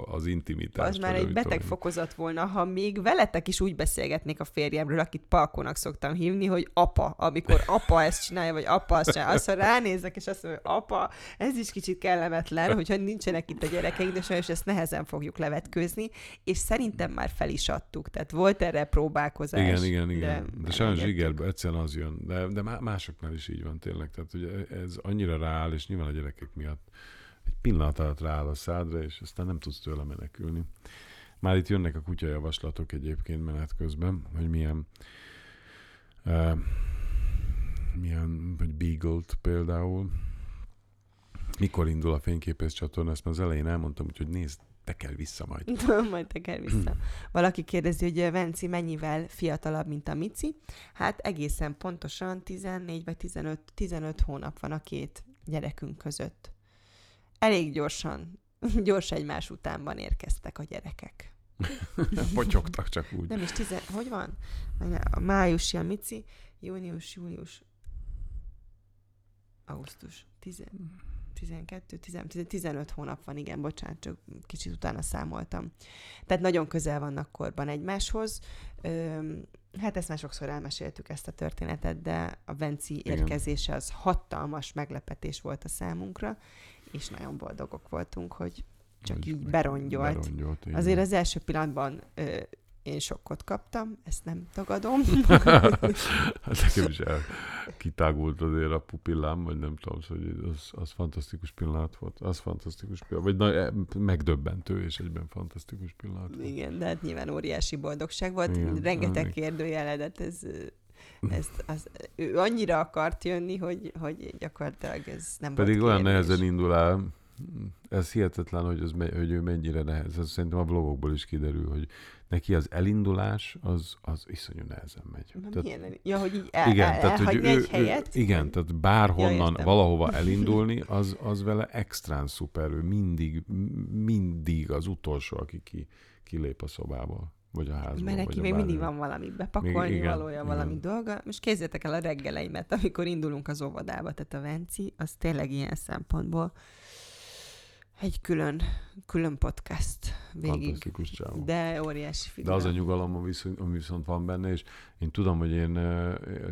az intimitást. Az már egy beteg fokozat volna, ha még veletek is úgy beszélgetnék a férjemről, akit Palkónak szoktam hívni, hogy apa, amikor apa ezt csinálja, vagy apa azt csinálja. Azt, ha ránézek, és azt mondja, hogy apa, ez is kicsit kellemetlen, hogyha nincsenek itt a gyerek. És ezt nehezen fogjuk levetkőzni, és szerintem már fel is adtuk. Tehát volt erre próbálkozás. Igen. De sajnos zsigerbe egyszerűen az jön. De másoknál is így van tényleg. Tehát ugye ez annyira rááll, és nyilván a gyerekek miatt egy pillanat alatt rááll a szádra, és aztán nem tudsz tőle menekülni. Már itt jönnek a kutyajavaslatok egyébként menet közben, hogy milyen vagy beaglet például. Mikor indul a fényképész csatorna? Ezt már az elején elmondtam, úgyhogy nézd, teker vissza majd. Majd teker vissza. Valaki kérdezi, hogy Venci mennyivel fiatalabb, mint a Mici? Hát egészen pontosan 14 vagy 15 hónap van a két gyerekünk között. Elég gyors egymás utánban érkeztek a gyerekek. Potyogtak csak úgy. Nem is hogy van? Májusi a Mici, június, augusztus, 15 hónap van, igen, bocsánat, csak kicsit utána számoltam. Tehát nagyon közel vannak korban egymáshoz. Hát ezt már sokszor elmeséltük ezt a történetet, de a Venci érkezése az hatalmas meglepetés volt a számunkra, és nagyon boldogok voltunk, hogy csak így berongyolt. Azért az első pillanatban én sokkot kaptam, ezt nem tagadom. Nekem is kitágult azért a pupillám, vagy nem tudom, hogy az fantasztikus pillanat volt. Az fantasztikus pillanat, vagy megdöbbentő és egyben fantasztikus pillanat volt. Igen, de hát nyilván óriási boldogság volt. Igen, rengeteg kérdőjeledett ő annyira akart jönni, hogy gyakorlatilag ez nem volt. Pedig olyan nehezen indul el. Ez hihetetlen, hogy ő mennyire nehez. Ez szerintem a vlogokból is kiderül, hogy neki az elindulás az iszonyú nehezen megy. Tehát, hogy így elhagyni egy helyet? Igen, tehát bárhonnan valahova elindulni, az vele extrán szuper. Ő mindig az utolsó, aki kilép a szobából. Vagy a házban, mert neki még mindig van valami bepakolni valója, valami dolga. Most kézzétek el a reggeleimet, amikor indulunk az óvodába. Tehát a Venci, az tényleg ilyen szempontból egy külön podcast végig. Fantasztikus csávó. De óriási figura. De az a nyugalom, ami viszont van benne, és én tudom, hogy én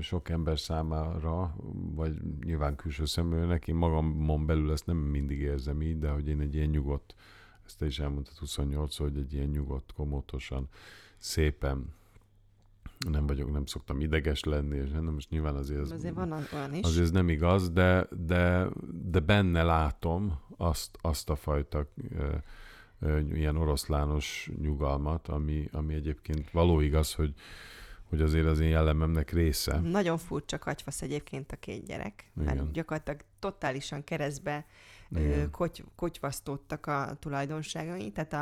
sok ember számára, vagy nyilván külső szemlélőnek, én magamon belül ezt nem mindig érzem így, de hogy én egy ilyen nyugodt, ezt te is elmondtad 28, hogy egy ilyen nyugodt, komótosan, szépen nem szoktam ideges lenni, és nem most nyilván azért ez nem igaz, de benne látom azt a fajta ilyen oroszlános nyugalmat, ami egyébként való igaz, hogy azért az én jellememnek része. Nagyon furcsa katyvasz egyébként a két gyerek, igen. Mert gyakorlatilag totálisan keresztbe kotyvasztódtak a tulajdonságai, tehát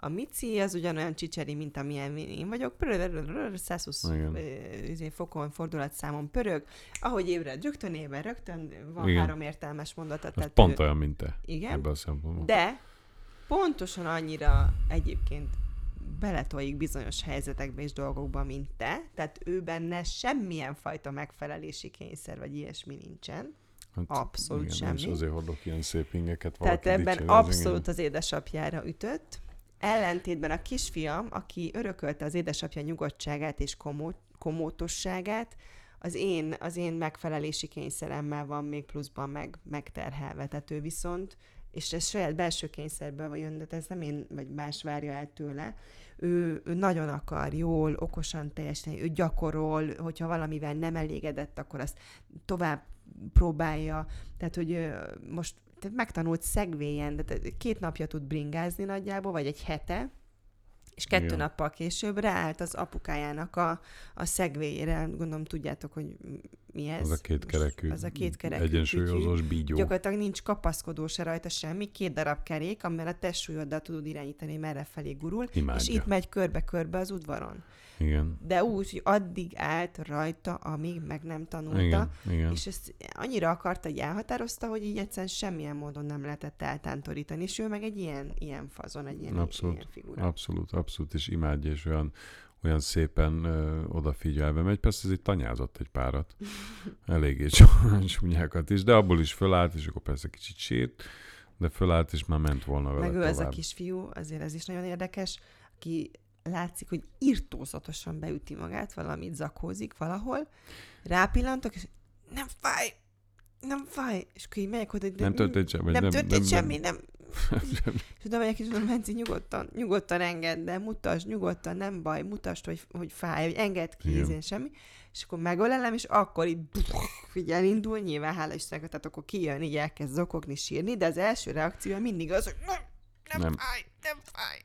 a Mici az ugyanolyan csicseri, mint amilyen én vagyok, 120 fokon fordulatszámon pörög, ahogy ébred rögtön van igen. 3 értelmes mondata. Tehát pont olyan, mint te. Igen, ebben a szempontból. De pontosan annyira egyébként beletoljuk bizonyos helyzetekbe és dolgokba, mint te, tehát ő benne semmilyen fajta megfelelési kényszer, vagy ilyesmi nincsen. Abszolút igen, semmi. És azért hordok ilyen szép ingeket. Tehát ebben abszolút az édesapjára ütött. Ellentétben a kisfiam, aki örökölte az édesapja nyugodtságát és komótosságát, az én megfelelési kényszeremmel van még pluszban megterhelve. Tehát ő viszont, és ez saját belső kényszerből jön, de ez nem én, vagy más várja el tőle, ő nagyon akar jól, okosan teljesíteni, ő gyakorol, hogyha valamivel nem elégedett, akkor azt tovább próbálja, tehát hogy most megtanult szegvélyen, de 2 napja tud bringázni nagyjából, vagy egy hete, és 2 igen. nappal később ráállt az apukájának a szegvéjére. Gondolom tudjátok, hogy mi ez. Az a két kerekű egyensúlyozós bígyó. Gyakorlatilag nincs kapaszkodó se rajta semmi, 2 darab kerék, amivel a te súlyoddal tudod irányítani, merre felé gurul, imádja. És itt megy körbe-körbe az udvaron. Igen. De úgy, hogy addig állt rajta, amíg meg nem tanulta. Igen. És ezt annyira akarta, hogy elhatározta, hogy így egyszerűen semmilyen módon nem lehetett eltántorítani, és ő meg egy ilyen fazon, egy ilyen figura. Abszolút, és imádja, és olyan szépen odafigyelve megy. Persze ez itt tanyázott egy párat, eléggé csúnyákat is, de abból is fölállt, és akkor persze kicsit sírt, de fölállt, és már ment volna vele tovább. Meg ő az a kisfiú, azért ez is nagyon érdekes, aki látszik, hogy irtózatosan beüti magát, valamit zakózik valahol, rápillantok, és nem fáj, és akkor így megyek oda, hogy nem történt semmi. És oda megyek, és tudom, Menci, nyugodtan engedd, de mutasd, nyugodtan, nem baj, mutasd, hogy fáj, hogy engedd ki, ezért semmi. És akkor megölelem, és akkor így elindul, nyilván hála Istennek, tehát akkor kijön, így elkezd zokogni, sírni, de az első reakció mindig az, hogy nem fáj.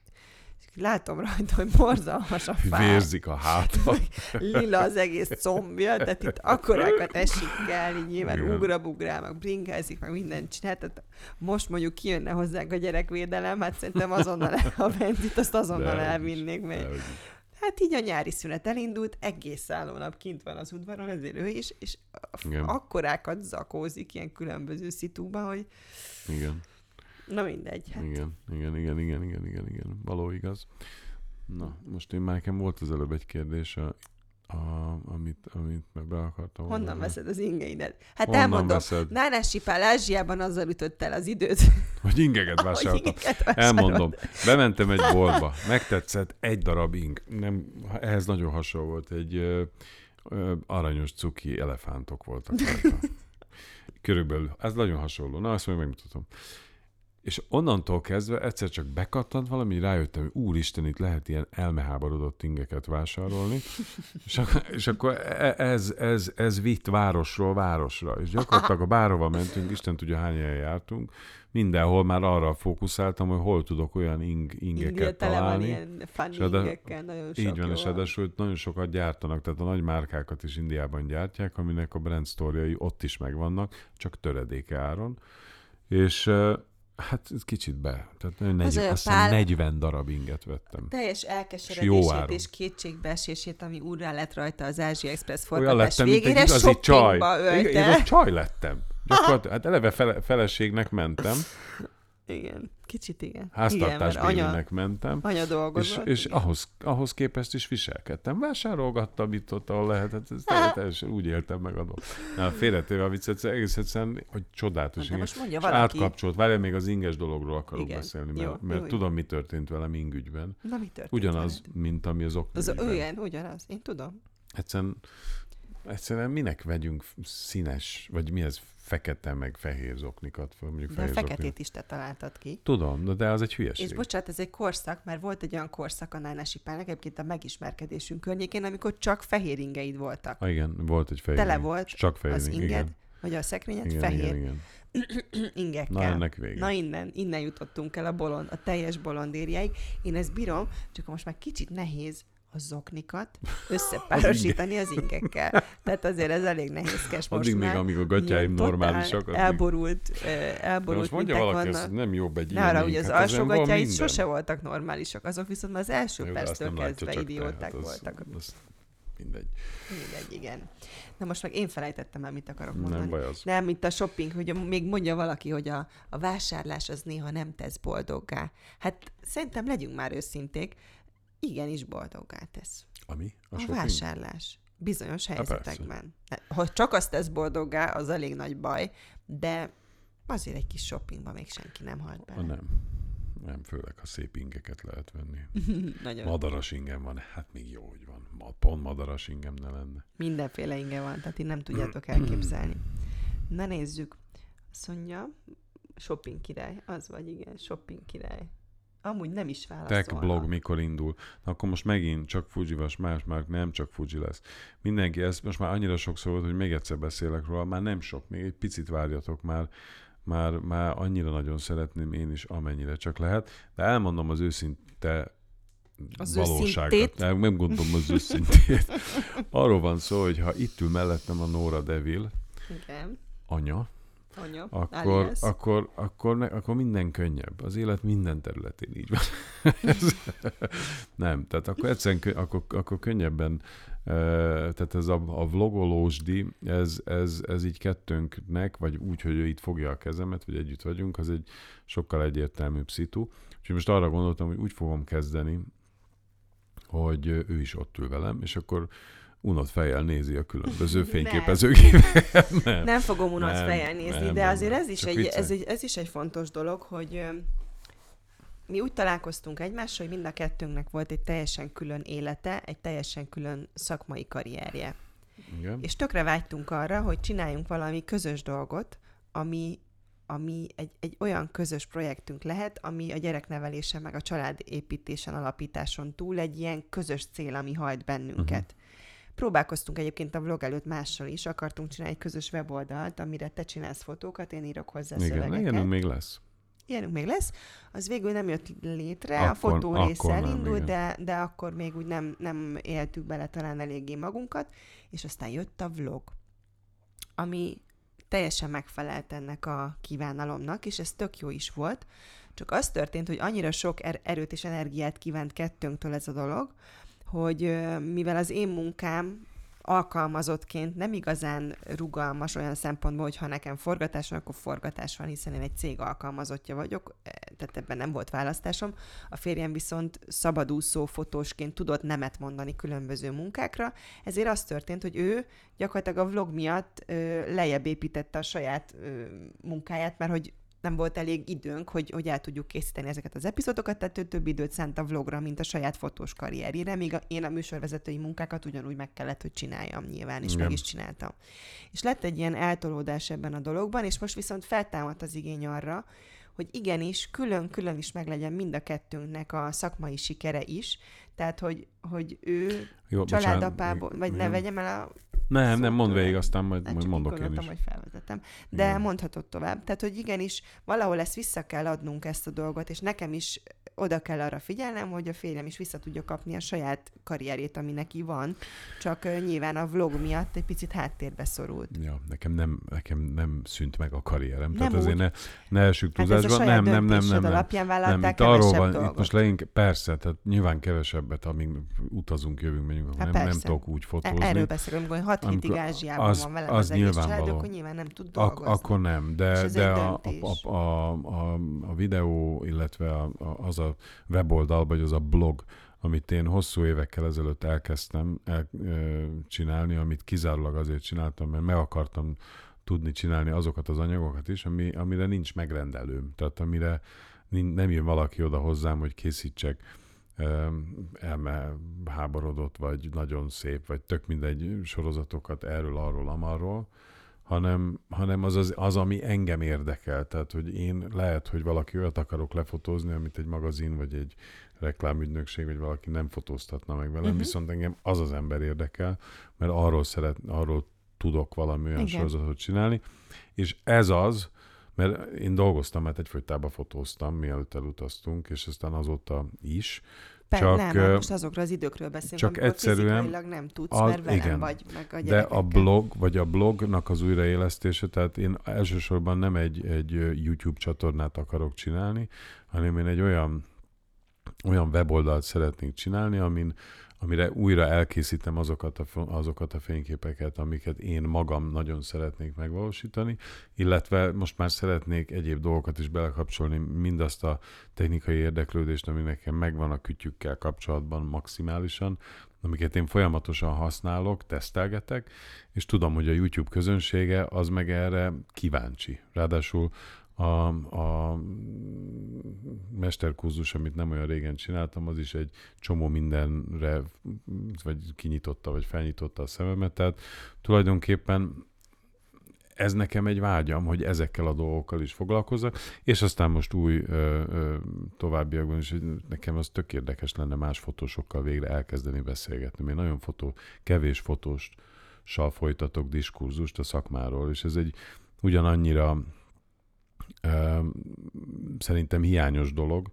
Látom rajta, hogy borzalmasan fáj. Vérzik a háta. Lila az egész combja, tehát itt akkorákat esik el, így nyilván ugra-bugrál, meg bringázik, meg mindent csinál. Tehát most mondjuk kijönne hozzánk a gyerekvédelem, hát szerintem azonnal a Benzit, azt azonnal elvinnék meg. Hát így a nyári szünet elindult, egész álló nap kint van az udvaron, ezért ő is, és akkorákat zakózik ilyen különböző szitúban, hogy... Igen. Na mindegy, hát. Igen. Való igaz. Na, most én már nekem volt az előbb egy kérdés, amit meg be akartam. Honnan veszed az ingeidet? Hát honnan elmondom, Nánási Pál Ázsiában azzal ütött el az időt. Hogy ingeket vásároltam. Elmondom, bementem egy boltba, megtetszett egy darab ing. Nem, ehhez nagyon hasonló volt, egy aranyos cuki elefántok voltak rajta. Körülbelül, ez nagyon hasonló. Na, azt majd megmutatom. És onnantól kezdve egyszer csak bekattant valami, rájöttem, hogy úristen, itt lehet ilyen elmeháborodott ingeket vásárolni, és akkor ez vitt városról városra. És gyakorlatilag a bárhova mentünk, Isten tudja hány helyen jártunk, mindenhol már arra fókuszáltam, hogy hol tudok olyan ingeket találni. Ilyen funny ingekkel, nagyon sok. Így van, és edesült, nagyon sokat gyártanak, tehát a nagy márkákat is Indiában gyártják, aminek a brand sztóriai ott is megvannak, csak töredéke áron. És... hát kicsit be. Tehát 40 darab inget vettem. Teljes elkeseredését és kétségbeesését, ami úrrá lett rajta az Ázsia Express forgatás végére, shoppingba ölte. Én az csaj lettem. Hát eleve feleségnek mentem. Igen, kicsit igen. Háztartásbérlőnek mentem. Anya dolgozott. És ahhoz képest is viselkedtem. Vásárolgattam itt-ott, ahol lehetett. Teljesen úgy éltem meg a dolgot. Félretéve a viccet, egész egyszerűen, hogy csodálatos. Hát, most mondja valaki. Átkapcsolt. Várjál, még az inges dologról akarok beszélni, mert tudom, mi történt velem ingügyben. Na, mi történt? Ugyanaz, mint ami az oknőgyben. Igen, ugyanaz. Én tudom. Egyszerűen minek vegyünk színes, vagy mi ez, fekete meg fehér zoknikat. De a feketét is te találtad ki. Tudom, de az egy hülyeség. És bocsánat, ez egy korszak, mert volt egy olyan korszak a Nánási Pálnak, egyébként a megismerkedésünk környékén, amikor csak fehér ingeid voltak. Ah, igen, volt egy fehér. Tele volt csak fehér az inged, igen. Vagy a szekrényed, igen, fehér igen. ingekkel. Na, ennek vége. Na innen jutottunk el a teljes bolondériáig. Én ezt bírom, csak most már kicsit nehéz a zoknikat összepárosítani az ingekkel. Tehát azért ez elég nehézkes most már. Addig még, amíg a gatyáim normálisak. Elborult most mondja valaki, ez nem jobb egy ilyen. Nára, hogy az alsó gatyáid sose voltak normálisak. Azok viszont az első perctől kezdve idióták voltak. Az mindegy. Mindegy, igen. Na most meg én felejtettem el, mit akarok mondani. Nem baj az. De mint a shopping, hogy még mondja valaki, hogy a vásárlás az néha nem tesz boldoggá. Hát szerintem legyünk már őszinték, igenis boldoggá tesz. Ami? A vásárlás. Bizonyos helyzetekben. Ha csak azt tesz boldoggá, az elég nagy baj, de azért egy kis shoppingban még senki nem halt bele. Nem, főleg ha szép ingeket lehet venni. Madaras ingem van, hát még jó, hogy van. Pont madaras ingem ne lenne. Mindenféle inge van, tehát én nem tudjátok elképzelni. Na nézzük. Azt mondja, shopping király. Az vagy, igen, shopping király. Amúgy nem is válaszolnak. Tech blog mikor indul? Na, akkor most megint csak Fuji-vas, más már nem csak Fuji lesz. Mindenki, ez most már annyira sokszor volt, hogy még egyszer beszélek róla, már nem sok, még egy picit várjatok már annyira nagyon szeretném én is, amennyire csak lehet, de elmondom az őszinte valóságot. Nem gondolom az őszintét. Arról van szó, hogy ha itt ül mellettem a Nora Deville, igen. Anya, akkor minden könnyebb. Az élet minden területén így van. Nem, tehát akkor egyszerűen akkor könnyebben, tehát ez a vlogolósdi, ez így kettőnknek, vagy úgy, hogy ő itt fogja a kezemet, vagy együtt vagyunk, az egy sokkal egyértelműbb szitu. Úgyhogy most arra gondoltam, hogy úgy fogom kezdeni, hogy ő is ott ül velem, és akkor unott fejjel nézi a különböző fényképezőgépeket. Nem fogom unott fejjel nézni, de azért ez is egy fontos dolog, hogy mi úgy találkoztunk egymással, hogy mind a kettőnknek volt egy teljesen külön élete, egy teljesen külön szakmai karrierje. Igen. És tökre vágytunk arra, hogy csináljunk valami közös dolgot, ami egy olyan közös projektünk lehet, ami a gyereknevelésen meg a családépítésen, alapításon túl egy ilyen közös cél, ami hajt bennünket. Uh-huh. Próbálkoztunk egyébként a vlog előtt mással is, akartunk csinálni egy közös weboldalt, amire te csinálsz fotókat, én írok hozzá szövegeket. Ilyenünk még lesz. Az végül nem jött létre, a fotó rész elindult, de akkor még úgy nem éltük bele talán eléggé magunkat, és aztán jött a vlog, ami teljesen megfelelt ennek a kívánalomnak, és ez tök jó is volt, csak az történt, hogy annyira sok erőt és energiát kívánt kettőnktől ez a dolog, hogy mivel az én munkám alkalmazottként nem igazán rugalmas olyan szempontból, hogy ha nekem forgatás van, akkor forgatás van, hiszen én egy cég alkalmazottja vagyok, tehát ebben nem volt választásom. A férjem viszont szabadúszó fotósként tudott nemet mondani különböző munkákra, ezért az történt, hogy ő gyakorlatilag a vlog miatt lejjebb építette a saját munkáját, mert hogy nem volt elég időnk, hogy el tudjuk készíteni ezeket az epizódokat, tehát ő több időt szánt a vlogra, mint a saját fotós karrierére, míg én a műsorvezetői munkákat ugyanúgy meg kellett, hogy csináljam nyilván, és igen. Meg is csináltam. És lett egy ilyen eltolódás ebben a dologban, és most viszont feltámadt az igény arra, hogy igenis, külön-külön is meglegyen mind a kettőnknek a szakmai sikere is, tehát, hogy ő családapából, vagy ne vegyem el a... Nem, mondd végig, aztán majd mondok én is. Hogy felvezetem. De mondhatod tovább. Tehát, hogy igenis, valahol ezt vissza kell adnunk, ezt a dolgot, és nekem is oda kell arra figyelnem, hogy a férjem is vissza tudja kapni a saját karrierét, ami neki van, csak nyilván a vlog miatt egy picit háttérbe szorult. Ja, nekem nem szűnt meg a karrierem. Nem, tehát azért ne essük túlzásba. Hát nem. Alapján vállalták kevesebb dolgot. Itt most persze, tehát nyilván kevesebbet, amíg utazunk, jövünk, megyünk, nem tudok úgy fotózni. Erről beszélünk, hogy 6 hétig Ázsiában van velem az egész család, akkor nyilván nem tud dolgozni. Akkor nem, de a videó, illetve az a weboldal, vagy az a blog, amit én hosszú évekkel ezelőtt elkezdtem csinálni, amit kizárólag azért csináltam, mert meg akartam tudni csinálni azokat az anyagokat is, amire nincs megrendelőm. Tehát amire nem jön valaki oda hozzám, hogy készítsek elmeháborodott, vagy nagyon szép, vagy tök mindegy sorozatokat erről, arról, amarról, hanem az, ami engem érdekel. Tehát, hogy én lehet, hogy valaki olyat akarok lefotózni, amit egy magazin, vagy egy reklámügynökség, vagy valaki nem fotóztatna meg velem, viszont engem az ember érdekel, mert arról tudok valami olyan sorozatot csinálni, és ez az, mert én dolgoztam, mert egyfolytában fotóztam, mielőtt elutaztunk, és aztán azóta is. Most azokra az időkről beszélünk, csak amikor fizikailag nem tudsz, mert velem vagy, meg a gyerekekkel. De a blog, vagy a blognak az újraélesztése, tehát én elsősorban nem egy YouTube csatornát akarok csinálni, hanem én egy olyan weboldalt szeretnék csinálni, amire újra elkészítem azokat a fényképeket, amiket én magam nagyon szeretnék megvalósítani, illetve most már szeretnék egyéb dolgokat is belekapcsolni, mindazt a technikai érdeklődést, ami nekem megvan a kütyükkel kapcsolatban maximálisan, amiket én folyamatosan használok, tesztelgetek, és tudom, hogy a YouTube közönsége az meg erre kíváncsi. Ráadásul a mesterkurzus, amit nem olyan régen csináltam, az is egy csomó mindenre vagy kinyitotta, vagy felnyitotta a szememet. Tehát tulajdonképpen ez nekem egy vágyam, hogy ezekkel a dolgokkal is foglalkozzak, és aztán most új továbbiakban is, hogy nekem az tök érdekes lenne más fotósokkal végre elkezdeni beszélgetni. Én nagyon kevés fotóssal folytatok diskurzust a szakmáról, és ez egy ugyanannyira szerintem hiányos dolog,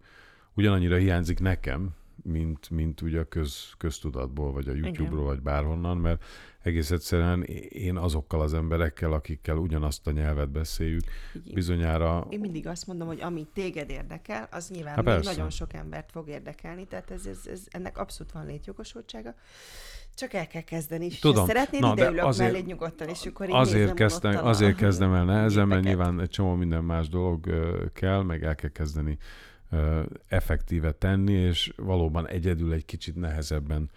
ugyanannyira hiányzik nekem, mint ugye a köztudatból, vagy a YouTube-ról, vagy bárhonnan, mert egész egyszerűen én azokkal az emberekkel, akikkel ugyanazt a nyelvet beszéljük, bizonyára... Én mindig azt mondom, hogy ami téged érdekel, az nyilván nagyon sok embert fog érdekelni, tehát ennek abszolút van létjogosultsága. Csak el kell kezdeni, és ha szeretnéd, ide ülök mellé nyugodtan, és akkor így azért kezdem el nehezen, mert nyilván egy csomó minden más dolog kell, meg el kell kezdeni effektíve tenni, és valóban egyedül egy kicsit nehezebben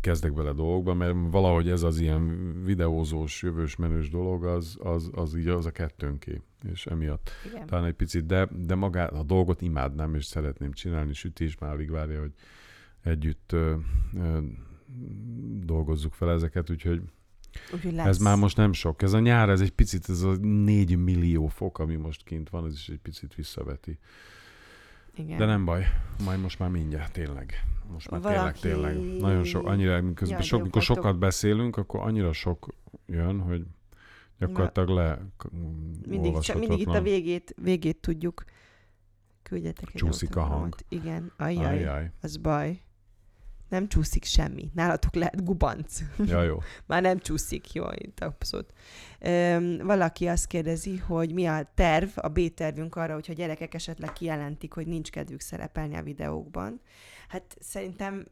kezdek bele dolgokba, mert valahogy ez az ilyen videózós, jövősmenős dolog, az így az a kettőnké, és emiatt talán egy picit, de magát a dolgot imádnám, és szeretném csinálni, süti is már alig várja, hogy együtt dolgozzuk fel ezeket, úgyhogy ez már most nem sok. Ez a nyár, ez egy picit, ez a 4 millió fok, ami most kint van, ez is egy picit visszaveti. Igen. De nem baj, majd most már mindjárt, tényleg. Most már tényleg. Nagyon sok, annyira, mikor sokat beszélünk, akkor annyira sok jön, hogy gyakorlatilag mindig itt a végét tudjuk. Küldjetek egy csúszik a hang. Igen, ajjaj, az baj. Nem csúszik semmi. Nálatok lehet gubanc. Ja, jó. Már nem csúszik, jó, itt abszolút. Valaki azt kérdezi, hogy mi a terv, a B-tervünk arra, hogyha gyerekek esetleg kijelentik, hogy nincs kedvük szerepelni a videókban. Hát szerintem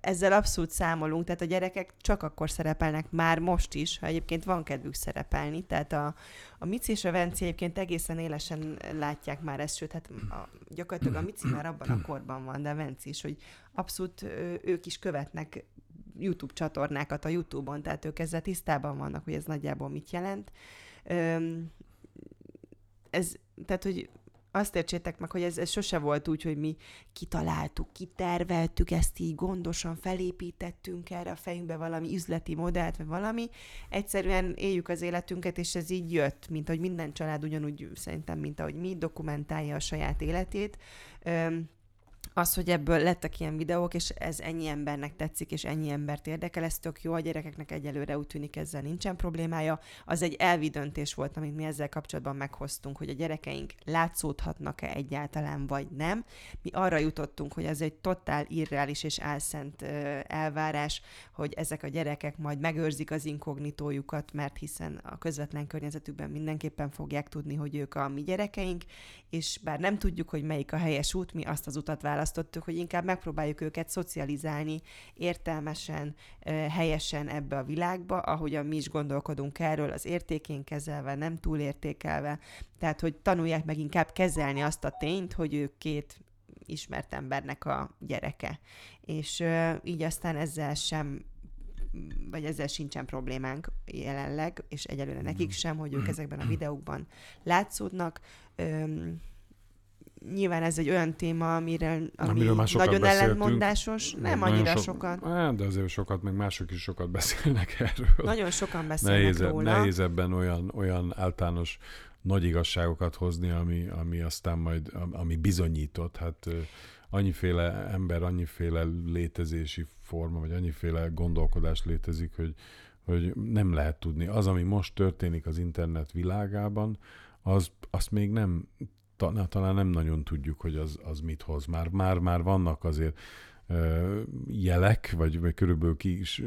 ezzel abszolút számolunk, tehát a gyerekek csak akkor szerepelnek már most is, ha egyébként van kedvük szerepelni, tehát a Mici és a Venci egyébként egészen élesen látják már ezt, sőt, hát gyakorlatilag a Mici már abban a korban van, de a Venci is, hogy abszolút ők is követnek YouTube csatornákat a YouTube-on, tehát ők ezzel tisztában vannak, hogy ez nagyjából mit jelent. Tehát, hogy Azt értsétek meg, hogy ez sose volt úgy, hogy mi kitaláltuk, kiterveltük, ezt így gondosan felépítettünk erre a fejünkbe valami üzleti modellt, vagy valami. Egyszerűen éljük az életünket, és ez így jött, mint hogy minden család ugyanúgy szerintem, mint ahogy mi, dokumentálja a saját életét. Az, hogy ebből lettek ilyen videók, és ez ennyi embernek tetszik, és ennyi embert érdekel, ez tök jó, a gyerekeknek egyelőre úgy tűnik, ezzel nincsen problémája. Az egy elvi döntés volt, amit mi ezzel kapcsolatban meghoztunk, hogy a gyerekeink látszódhatnak-e egyáltalán, vagy nem. Mi arra jutottunk, hogy ez egy totál irreális és álszent elvárás, hogy ezek a gyerekek majd megőrzik az inkognitójukat, mert hiszen a közvetlen környezetükben mindenképpen fogják tudni, hogy ők a mi gyerekeink, és bár nem tudjuk, hogy melyik a helyes út, mi azt az utat választottuk, hogy inkább megpróbáljuk őket szocializálni értelmesen, helyesen ebbe a világba, ahogyan mi is gondolkodunk erről, az értékén kezelve, nem túlértékelve. Tehát, hogy tanulják meg inkább kezelni azt a tényt, hogy ők két ismert embernek a gyereke. És így aztán ezzel sem, vagy ezzel sincsen problémánk jelenleg, és egyelőre nekik sem, hogy ők ezekben a videókban látszódnak. Nyilván ez egy olyan téma, amiről már sokat nagyon ellentmondásos. Nem annyira nagyon sokat. De azért sokat, meg mások is sokat beszélnek erről. Nagyon sokan beszélnek róla. Nehéz ebben olyan általános nagy igazságokat hozni, ami aztán majd, ami bizonyított. Hát annyiféle ember, annyiféle létezési forma, vagy annyiféle gondolkodás létezik, hogy nem lehet tudni. Az, ami most történik az internet világában, azt még nem... Talán nem nagyon tudjuk, hogy az mit hoz. Már vannak azért jelek, vagy körülbelül ki is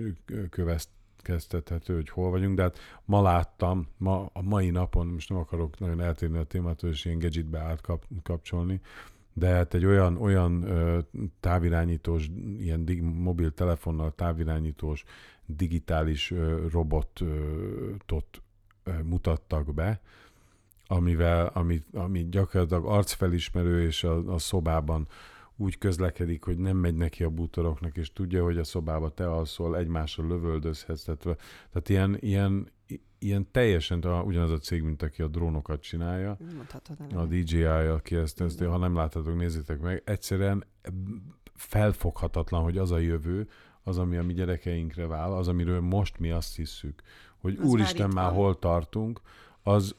következtethető, hogy hol vagyunk, de hát ma láttam, a mai napon, most nem akarok nagyon eltérni a témától, és ilyen gadgetbe átkapcsolni, de hát egy olyan távirányítós, ilyen mobiltelefonnal távirányítós digitális robotot mutattak be, ami gyakorlatilag arcfelismerő, és a szobában úgy közlekedik, hogy nem megy neki a bútoroknak, és tudja, hogy a szobába te alszol, egymásra lövöldözhetsz. Tehát ilyen teljesen ugyanaz a cég, mint aki a drónokat csinálja. A DJI, aki ezt ha nem láthatok, nézzétek meg. Egyszerűen felfoghatatlan, hogy az a jövő, az, ami a mi gyerekeinkre vál, az, amiről most mi azt hiszük, hogy az úristen, már hol tartunk,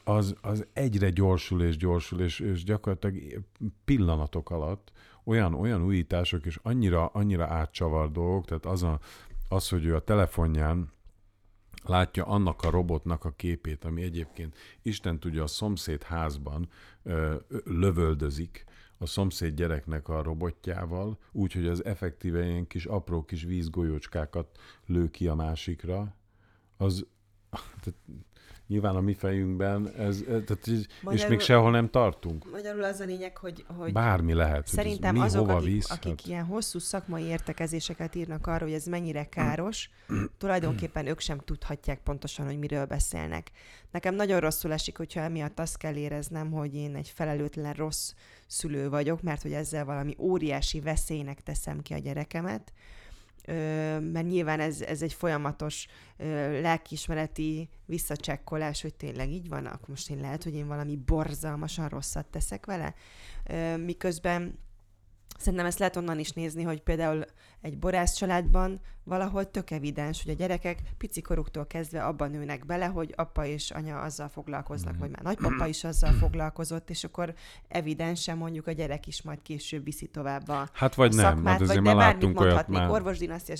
az egyre gyorsul, és gyakorlatilag pillanatok alatt olyan újítások, és annyira átcsavar dolgok, tehát az, hogy ő a telefonján látja annak a robotnak a képét, ami egyébként, Isten tudja, a szomszéd házban lövöldözik a szomszéd gyereknek a robotjával, úgyhogy az effektíve ilyen kis apró kis vízgolyócskákat lő ki a másikra, az... Nyilván a mi fejünkben, és még sehol nem tartunk. Magyarul az a lényeg, hogy bármi lehet. Szerintem mi, azok, akik ilyen hosszú szakmai értekezéseket írnak arra, hogy ez mennyire káros, tulajdonképpen ők sem tudhatják pontosan, hogy miről beszélnek. Nekem nagyon rosszul esik, hogyha emiatt azt kell éreznem, hogy én egy felelőtlen rossz szülő vagyok, mert hogy ezzel valami óriási veszélynek teszem ki a gyerekemet, mert nyilván ez egy folyamatos lelkiismereti visszacsekkolás, hogy tényleg így van, akkor most én lehet, hogy én valami borzalmasan rosszat teszek vele. Miközben szerintem ezt lehet onnan is nézni, hogy például egy borász családban valahol tök evidens, hogy a gyerekek picikoruktól kezdve abban nőnek bele, hogy apa és anya azzal foglalkoznak, vagy már nagypapa is azzal foglalkozott, és akkor evidensen mondjuk a gyerek is majd később viszi tovább a szakmát, vagy de bármit mondhatnék, orvosdinasztia,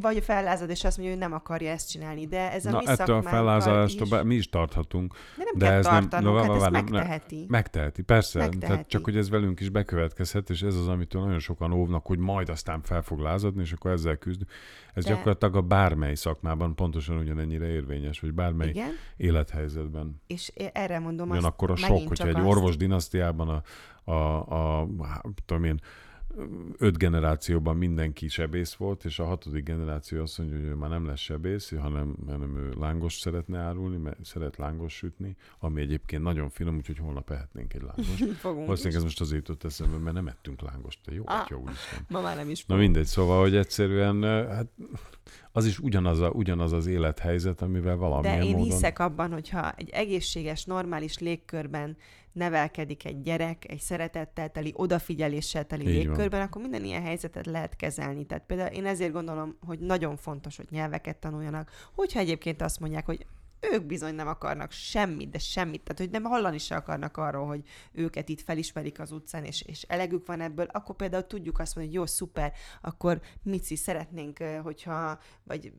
vagy fellázad, és azt mondja, hogy nem akarja ezt csinálni, de ez a mi szakmánkkal is. Mi is tarthatunk. De nem kell tartanunk, hát ezt megteheti. Megteheti, persze, csak hogy ez velünk is bekövetkezhet, és ez az, amitől nagyon sokan óvnak, hogy majd aztán fel fog lázadni, és akkor ezzel küzdünk. De gyakorlatilag a bármely szakmában pontosan ugyanennyire érvényes, vagy bármely élethelyzetben. És erre mondom, ugyanakkor a sok, hogyha egy orvos dinasztiában tudom én, 5 generációban mindenki sebész volt, és a 6. generáció azt mondja, hogy ő már nem lesz sebész, hanem ő lángost szeretne árulni, mert szeret lángost sütni, ami egyébként nagyon finom, úgyhogy holnap ehetnénk egy lángost. Valószínűleg ez most azért jutott eszembe, mert nem ettünk lángost, de jó, jó, úristen. Ma már nem is. Na mindegy, szóval, hogy egyszerűen az is ugyanaz az élethelyzet, amivel valamilyen módon... De én hiszek abban, hogyha egy egészséges, normális légkörben nevelkedik egy gyerek, egy szeretettel teli, odafigyeléssel teli légkörben, akkor minden ilyen helyzetet lehet kezelni. Tehát például én ezért gondolom, hogy nagyon fontos, hogy nyelveket tanuljanak, hogyha egyébként azt mondják, hogy ők bizony nem akarnak semmit, de semmit, tehát hogy nem hallani se akarnak arról, hogy őket itt felismerik az utcán, és elegük van ebből, akkor például tudjuk azt mondani, hogy jó, szuper, akkor Mici, szeretnénk, hogyha, vagy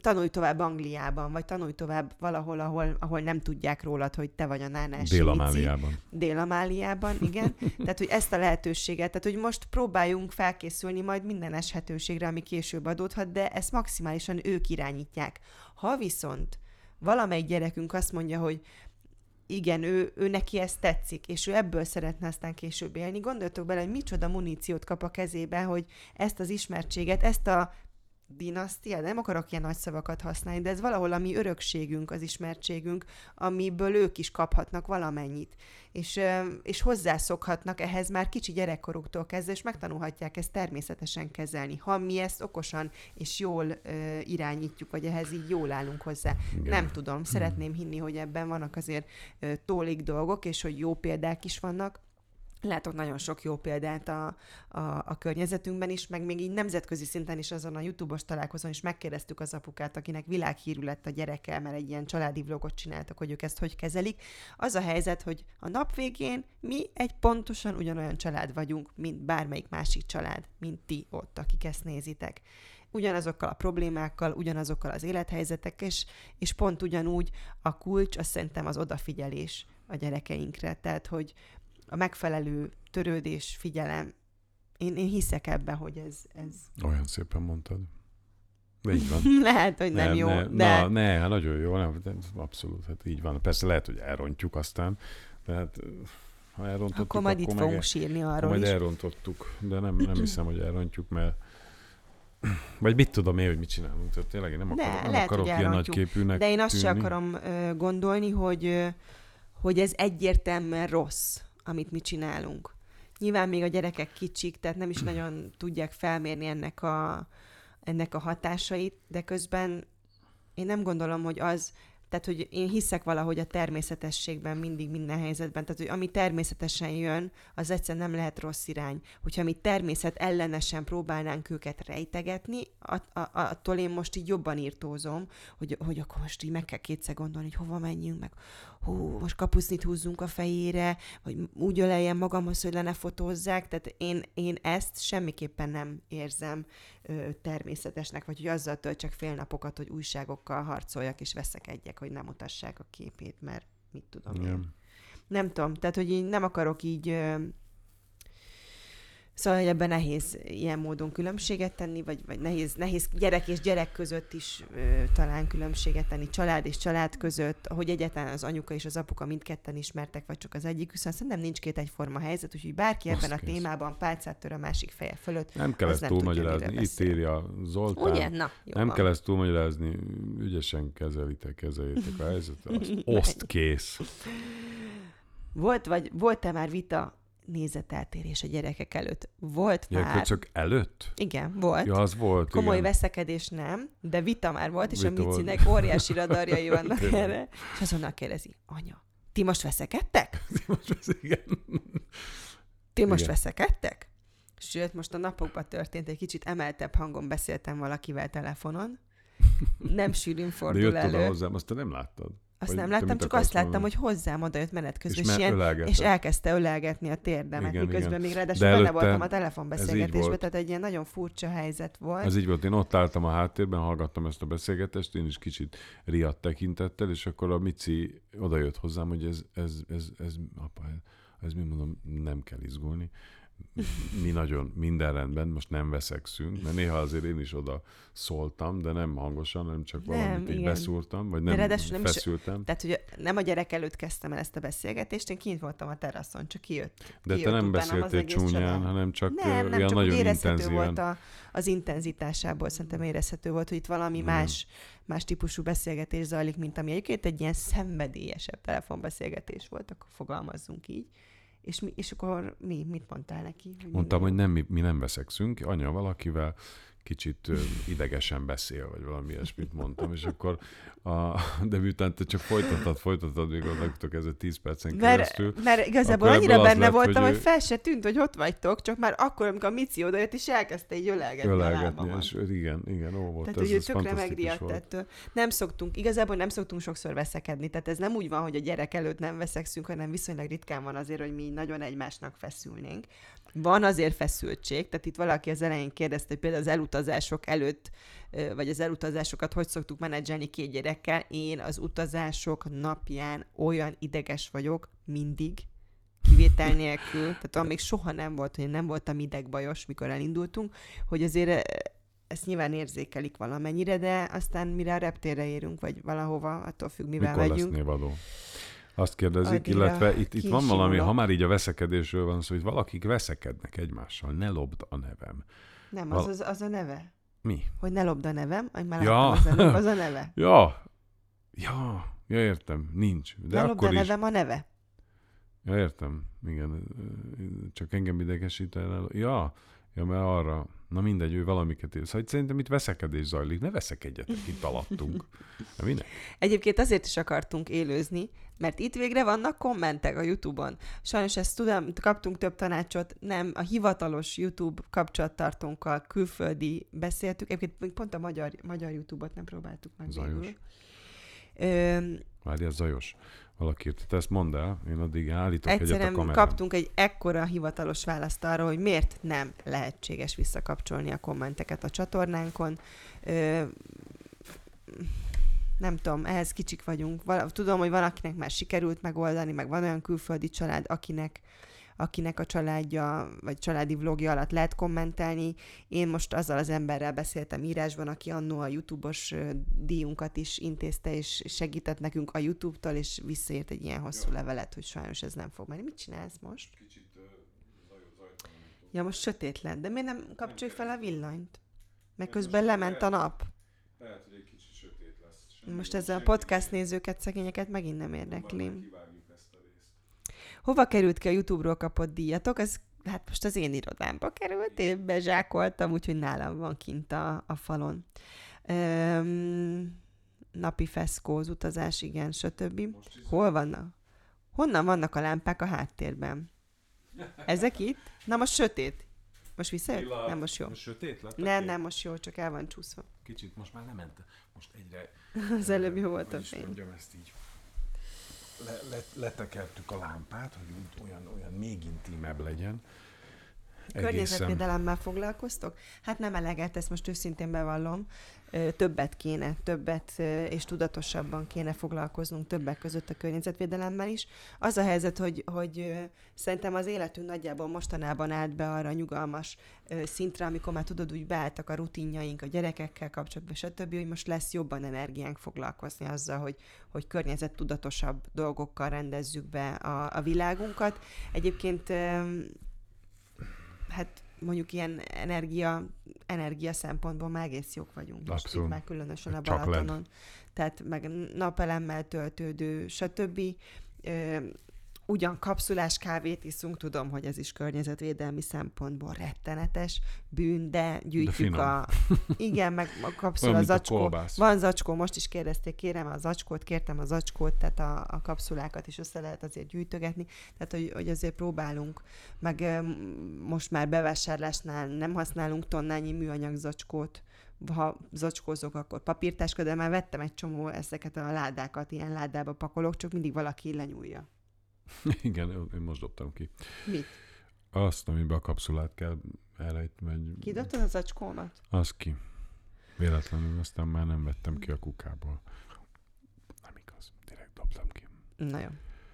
tanulj tovább Angliában, vagy tanulj tovább valahol, ahol nem tudják rólad, hogy te vagy a Nánási Mici. Dél-Amáliában. Dél-Amáliában, igen. Tehát, hogy ezt a lehetőséget, tehát, hogy most próbáljunk felkészülni majd minden eshetőségre, ami később adódhat, de ezt maximálisan ők irányítják. Ha viszont valamelyik gyerekünk azt mondja, hogy igen, ő neki ez tetszik, és ő ebből szeretne aztán később élni. Gondoljatok bele, hogy micsoda muníciót kap a kezébe, hogy ezt az ismertséget, ezt a dinasztiát, nem akarok ilyen nagy szavakat használni, de ez valahol a mi örökségünk, az ismertségünk, amiből ők is kaphatnak valamennyit. És hozzászokhatnak ehhez már kicsi gyerekkoruktól kezdve, és megtanulhatják ezt természetesen kezelni, ha mi ezt okosan és jól irányítjuk, vagy ehhez így jól állunk hozzá. Igen. Nem tudom, szeretném hinni, hogy ebben vannak azért tólik dolgok, és hogy jó példák is vannak. Látok nagyon sok jó példát a környezetünkben is, meg még így nemzetközi szinten is azon a YouTube-os találkozón is megkérdeztük az apukát, akinek világhírű lett a gyereke, mert egy ilyen családi vlogot csináltak, hogy ők ezt hogy kezelik. Az a helyzet, hogy a nap végén mi egy pontosan ugyanolyan család vagyunk, mint bármelyik másik család, mint ti ott, akik ezt nézitek. Ugyanazokkal a problémákkal, ugyanazokkal az élethelyzetek, és pont ugyanúgy a kulcs, azt szerintem az odafigyelés a gyerekeinkre. Tehát, hogy a megfelelő törődés, figyelem. Én hiszek ebben, hogy ez... Olyan szépen mondtad. Így van. Lehet, hogy nem jó. De... Na, nagyon jó. Nem, abszolút, hát így van. Persze lehet, hogy elrontjuk aztán, de hát ha elrontottuk, akkor majd itt fogunk sírni arról majd is. Majd elrontottuk, de nem hiszem, hogy elrontjuk, mert vagy mit tudom én, hogy mit csinálunk. Tehát tényleg én nem akarok ilyen nagyképűnek. De én azt sem akarom gondolni, hogy ez egyértelműen rossz, amit mi csinálunk. Nyilván még a gyerekek kicsik, tehát nem is nagyon tudják felmérni ennek a hatásait, de közben én nem gondolom, hogy az, tehát hogy én hiszek valahogy a természetességben mindig minden helyzetben, tehát hogy ami természetesen jön, az egyszerűen nem lehet rossz irány. Hogyha mi természet ellenesen próbálnánk őket rejtegetni, attól én most így jobban írtózom, hogy akkor most így meg kell kétszer gondolni, hogy hova menjünk, meg hú, most kapusznit húzzunk a fejére, vagy úgy öleljem magamhoz, hogy le ne fotózzák, tehát én ezt semmiképpen nem érzem természetesnek, vagy hogy azzal töltsek fél napokat, hogy újságokkal harcoljak és veszekedjek, hogy nem mutassák a képét, mert mit tudom én. Nem tudom, tehát hogy én nem akarok így... Szóval ebben nehéz ilyen módon különbséget tenni, vagy nehéz gyerek és gyerek között is talán különbséget tenni, család és család között, hogy egyáltalán az anyuka és az apuka mindketten ismertek, vagy csak az egyik, viszont szerintem nincs két egyforma helyzet, úgyhogy bárki ebben a témában pálcát tör a másik feje fölött. Nem kell ezt túlmagyarázni, itt írja Zoltán. Ugye? Na, jó, nem kell ezt túlmagyarázni, ügyesen kezeljétek a helyzetet, oszt kész. Volt-e már vita, nézeteltérés a gyerekek előtt? Volt már. Gyerekek előtt? Igen, volt. Ja, az volt. Komoly veszekedés nem, de vita már volt, és a Micinek óriási radarjai vannak erre. És azonnal kérdezi, anya, ti most veszekedtek? Ti most veszekedtek? Sőt, most a napokban történt, egy kicsit emeltebb hangon beszéltem valakivel telefonon. Nem sűrűn fordul elő. De jött oda hozzám, azt te nem láttad. Azt nem láttam, csak azt láttam, hogy hozzám odajött menet közben, és elkezdte ölelgetni a térdemet, miközben még ráadásul benne voltam a telefonbeszélgetésbe, tehát egy ilyen nagyon furcsa helyzet volt. Ez így volt, én ott álltam a háttérben, hallgattam ezt a beszélgetést, én is kicsit riadt tekintettel, és akkor a Mici odajött hozzám, hogy ez mi, mondom, nem kell izgulni. Mi nagyon minden rendben, most nem veszekszünk, mert néha azért én is oda szóltam, de nem hangosan, hanem csak valamit így beszúrtam, vagy nem feszültem. Tehát, hogy nem a gyerek előtt kezdtem el ezt a beszélgetést, én kint voltam a teraszon, csak kijött. De te nem beszéltél csúnyán, hanem csak ilyen nagyon intenzíven. Volt az intenzitásából, szerintem érezhető volt, hogy itt valami más típusú beszélgetés zajlik, mint ami egyébként egy ilyen szenvedélyesebb telefonbeszélgetés volt, akkor fogalmazzunk így. És akkor mit mondtál neki? Mondtam, hogy nem, mi nem veszekszünk, anya valakivel, kicsit idegesen beszél, vagy valami ilyesmit mondtam, és akkor de miután te csak folytatod, még onnantól kezdve 10 percen keresztül. Mert igazából annyira benne lett, voltam, hogy fel se tűnt, hogy ott vagytok, csak már akkor, amikor a Mici odajött, és elkezdte így ölelgetni és igen, ó, volt. Tehát ez tökre megriadt ettől. Igazából nem szoktunk sokszor veszekedni, tehát ez nem úgy van, hogy a gyerek előtt nem veszekszünk, hanem viszonylag ritkán van azért, hogy mi nagyon egymásnak feszülnénk. Van azért feszültség, tehát itt valaki az elején kérdezte, hogy például az elutazások előtt, vagy az elutazásokat hogy szoktuk menedzselni két gyerekkel. Én az utazások napján olyan ideges vagyok mindig, kivétel nélkül, tehát amíg soha nem volt, hogy nem voltam idegbajos, mikor elindultunk, hogy azért ezt nyilván érzékelik valamennyire, de aztán mire a reptérre érünk, vagy valahova, attól függ, mivel megyünk. Mikor lesz névadó? Azt kérdezik, illetve itt van valami, ha már így a veszekedésről van szó, hogy valakik veszekednek egymással, ne lopd a nevem. Nem, az a neve. Mi? Hogy ne lopd a nevem, hogy már az a neve. Ja, értem, nincs. De ne lopd a nevem, a neve. Ja, értem, igen, csak engem idegesít el. Ja, mert arra, na mindegy, ő valamiket ér. Szóval szerintem itt veszekedés zajlik, ne veszekedjetek itt alattunk. Egyébként azért is akartunk élőzni, mert itt végre vannak kommentek a YouTube-on. Sajnos ezt tudom, kaptunk több tanácsot, nem a hivatalos YouTube kapcsolattartónkkal külföldi beszéltük, egyébként pont a magyar YouTube-ot nem próbáltuk meg. Zajos. Várjál, zajos. Valaki írt, te ezt mondd el, én addig állítok egyet a kamerán. Egyszerűen kaptunk egy ekkora hivatalos választ arra, hogy miért nem lehetséges visszakapcsolni a kommenteket a csatornánkon. Nem tudom, ehhez kicsik vagyunk. Tudom, hogy van, akinek már sikerült megoldani, meg van olyan külföldi család, akinek a családja, vagy családi vlogja alatt lehet kommentelni. Én most azzal az emberrel beszéltem írásban, aki annó a YouTube-os díjunkat is intézte, és segített nekünk a YouTube-tól, és visszaért egy ilyen hosszú levelet, hogy sajnos ez nem fog menni. Mit csinálsz most? Kicsit zajt. Ja, most sötét lett, de miért nem kapcsolj fel a villanyt? Mert közben lement a nap. Lehet, hogy egy kicsit sötét lesz. Most ezzel a podcast nézőket, szegényeket megint nem érdekli. Hova került ki a YouTube-ról kapott díjatok? Hát most az én irodámba került, én bezsákoltam, úgyhogy nálam van kint a falon. Napi feszkóz, utazás, igen, stb. Hol vannak? Honnan vannak a lámpák a háttérben? Ezek itt? Na most sötét. Most visszajött? Nem, most jó. Most sötét lett? Nem, most jó, csak el van csúszva. Kicsit, most már lement. Most egyre... Az előbb jó volt a fény. Mondjam ezt így. Letekertük a lámpát, hogy olyan még intímebb legyen. Környezetvédelemmel foglalkoztok? Hát nem eleget, ezt most őszintén bevallom. Többet és tudatosabban kéne foglalkoznunk többek között a környezetvédelemmel is. Az a helyzet, hogy szerintem az életünk nagyjából mostanában állt be arra nyugalmas szintre, amikor már tudod, úgy beálltak a rutinjaink a gyerekekkel kapcsolatban, stb., hogy most lesz jobban energiánk foglalkozni azzal, hogy környezettudatosabb dolgokkal rendezzük be a világunkat. Egyébként hát mondjuk ilyen energia szempontból már egész jók vagyunk. Abszolút. Most itt már különösen a Balatonon. Tehát meg napelemmel töltődő, stb. Ugyan kapszulás kávét iszunk, tudom, hogy ez is környezetvédelmi szempontból rettenetes bűn, de gyűjtjük Igen, meg a kapszula a zacskó. A van zacskó, most is kérdezték, kértem a zacskót, tehát a kapszulákat is össze lehet azért gyűjtögetni, tehát hogy azért próbálunk, meg most már bevásárlásnál nem használunk tonnányi műanyag zacskót, ha zacskózok, akkor papírtáska, de már vettem egy csomó ezeket a ládákat, ilyen ládába pakolok, csak mindig valaki lenyúlja. Igen, én most dobtam ki. Mit? Azt, amiben a kapszulát kell elrejtni. Ki dobtad a zacskómat? Az ki. Véletlenül aztán már nem vettem ki a kukából. Nem igaz, direkt dobtam ki. Na jó.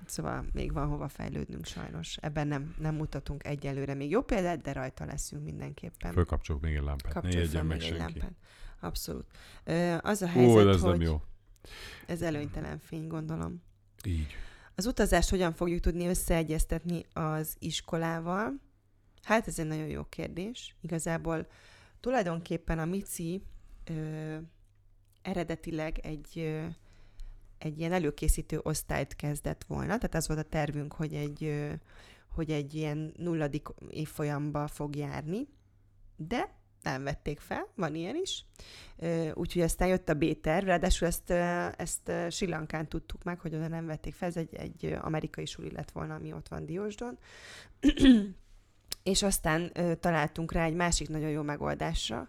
Szóval még van hova fejlődnünk sajnos. Ebben nem mutatunk egyelőre még jó példát, de rajta leszünk mindenképpen. Fölkapcsolok még egy lámpát. Kapcsolok fel még egy lámpát. Abszolút. Az a helyzet, ez hogy... nem jó. Ez előnytelen fény, gondolom. Így. Az utazást hogyan fogjuk tudni összeegyeztetni az iskolával? Hát ez egy nagyon jó kérdés. Igazából tulajdonképpen a Mici eredetileg egy ilyen előkészítő osztályt kezdett volna, tehát az volt a tervünk, hogy egy ilyen 0. évfolyamba fog járni, de nem vették fel, van ilyen is. Úgyhogy aztán jött a B-terv, ráadásul ezt Sri Lankán tudtuk meg, hogy oda nem vették fel, ez egy amerikai suli lett volna, ami ott van Diósdon. És aztán találtunk rá egy másik nagyon jó megoldásra.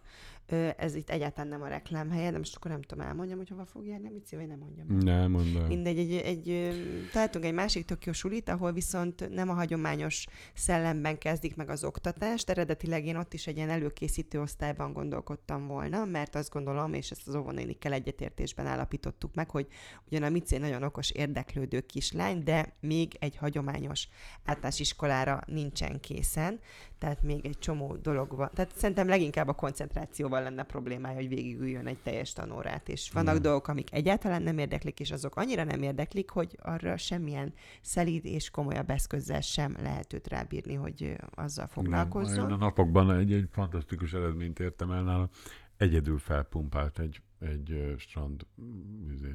Ez itt egyáltalán nem a reklám helye, de most akkor nem tudom, elmondjam, hogy hova fog járni, mit szív, vagy nem mondjam. Nem mondom. Mindegy, találtunk egy másik tök jó sulit, ahol viszont nem a hagyományos szellemben kezdik meg az oktatást. Eredetileg én ott is egy ilyen előkészítő osztályban gondolkodtam volna, mert azt gondolom, és ezt az óvonénikkel egyetértésben állapítottuk meg, hogy ugyan a Mici nagyon okos, érdeklődő kislány, de még egy hagyományos általános iskolára nincsen készen, tehát még egy csomó dolog van. Tehát szerintem leginkább a koncentrációval lenne problémája, hogy végigüljön egy teljes tanórát, és vannak dolgok, amik egyáltalán nem érdeklik, és azok annyira nem érdeklik, hogy arra semmilyen szelíd és komolyabb eszközzel sem lehet őt rábírni, hogy azzal foglalkozzon. Igen, a napokban egy fantasztikus eredményt értem el nála. Egyedül felpumpált egy strand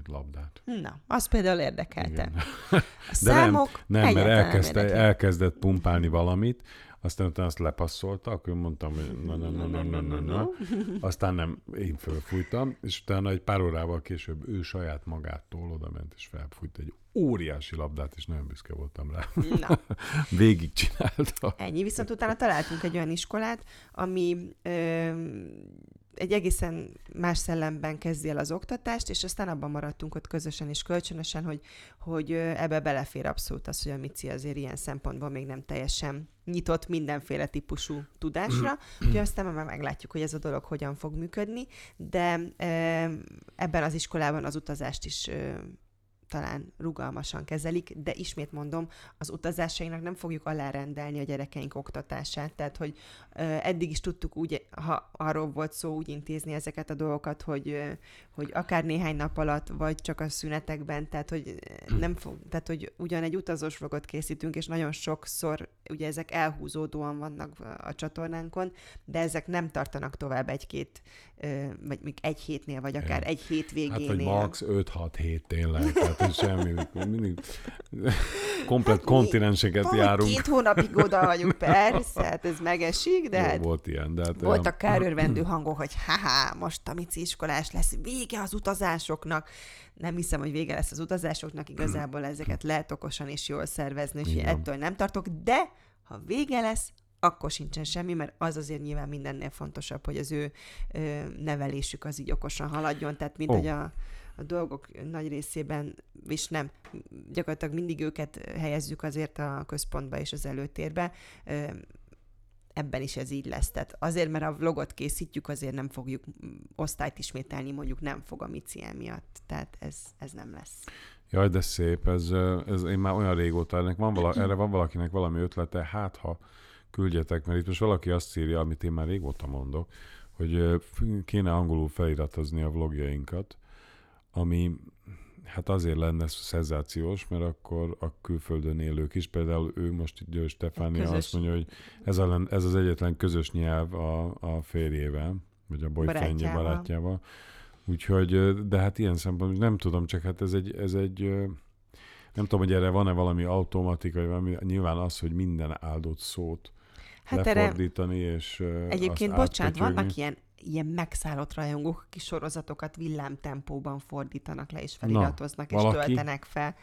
labdát. Na, az például érdekelte. A számok nem, mert elkezdett pumpálni valamit, aztán utána azt lepasszolta, akkor mondtam, hogy na. Aztán nem, én fölfújtam, és utána egy pár órával később ő saját magától odament, és felfújt egy óriási labdát, és nagyon büszke voltam rá. Na. Végigcsinálta. Ennyi, viszont utána találtunk egy olyan iskolát, ami egy egészen más szellemben kezdi el az oktatást, és aztán abban maradtunk ott közösen és kölcsönösen, hogy ebbe belefér abszolút az, hogy a Mici azért ilyen szempontból még nem teljesen nyitott mindenféle típusú tudásra, úgyhogy aztán már meglátjuk, hogy ez a dolog hogyan fog működni, de ebben az iskolában az utazást is talán rugalmasan kezelik, de ismét mondom, az utazásainknak nem fogjuk alárendelni a gyerekeink oktatását, tehát, hogy eddig is tudtuk úgy, ha arról volt szó, úgy intézni ezeket a dolgokat, hogy akár néhány nap alatt, vagy csak a szünetekben, tehát, hogy hogy ugyan egy utazós vlogot készítünk, és nagyon sokszor, ugye ezek elhúzódóan vannak a csatornánkon, de ezek nem tartanak tovább egy-két, vagy még egy hétnél, vagy akár egy hétvégénél. Hát, hogy max 5-6 hét tényleg, tehát semmi, mindig komplet kontinenseket járunk. Két hónapig oda vagyunk, persze, hát ez megesik, de volt ilyen, de voltak kárőrvendő hangok, hogy most a Mici iskolás lesz, vége az utazásoknak. Nem hiszem, hogy vége lesz az utazásoknak, igazából ezeket lehet okosan és jól szervezni, és ettől nem tartok, de ha vége lesz, akkor sincsen semmi, mert az azért nyilván mindennél fontosabb, hogy az ő nevelésük az így okosan haladjon, tehát mint hogy a dolgok nagy részében, és nem, gyakorlatilag mindig őket helyezzük azért a központba és az előtérbe, ebben is ez így lesz. Tehát azért, mert a vlogot készítjük, azért nem fogjuk osztályt ismételni, mondjuk nem fog a Mici miatt. Tehát ez nem lesz. Jaj, de szép, ez én már olyan régóta, erre van valakinek valami ötlete, hát ha küldjetek, mert itt most valaki azt írja, amit én már régóta mondok, hogy kéne angolul feliratozni a vlogjainkat, ami hát azért lenne szenzációs, mert akkor a külföldön élők is, például ő most itt György Stefánia azt mondja, hogy ez az egyetlen közös nyelv a férjével, vagy a boyfriendje barátjával. Úgyhogy, de hát ilyen szempontból nem tudom, csak hát nem tudom, hogy erre van-e valami automatika, vagy valami, nyilván az, hogy minden áldott szót lefordítani, és egyébként, bocsánat, vannak ilyen megszállott rajongók, akik sorozatokat villámtempóban fordítanak le, és feliratoznak, és töltenek fel.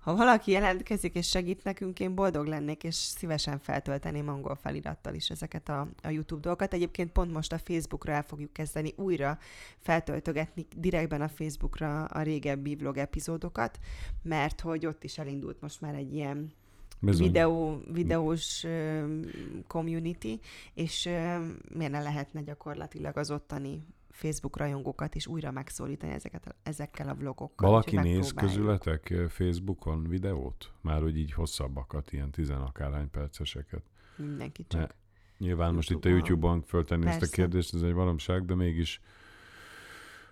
Ha valaki jelentkezik és segít nekünk, én boldog lennék, és szívesen feltölteném angol felirattal is ezeket a YouTube dolgokat. Egyébként pont most a Facebookra el fogjuk kezdeni újra feltöltögetni direktben a Facebookra a régebbi vlog epizódokat, mert hogy ott is elindult most már egy ilyen videós community, és miért ne lehetne gyakorlatilag az ottani Facebook rajongókat is újra megszólítani ezekkel a vlogokkal. Valaki néz közületek Facebookon videót? Már úgy így hosszabbakat, ilyen 10 akárhány perceseket. Mindenki csak. Nyilván most itt a YouTube-on föltenni ezt a kérdést, ez egy valóság, de mégis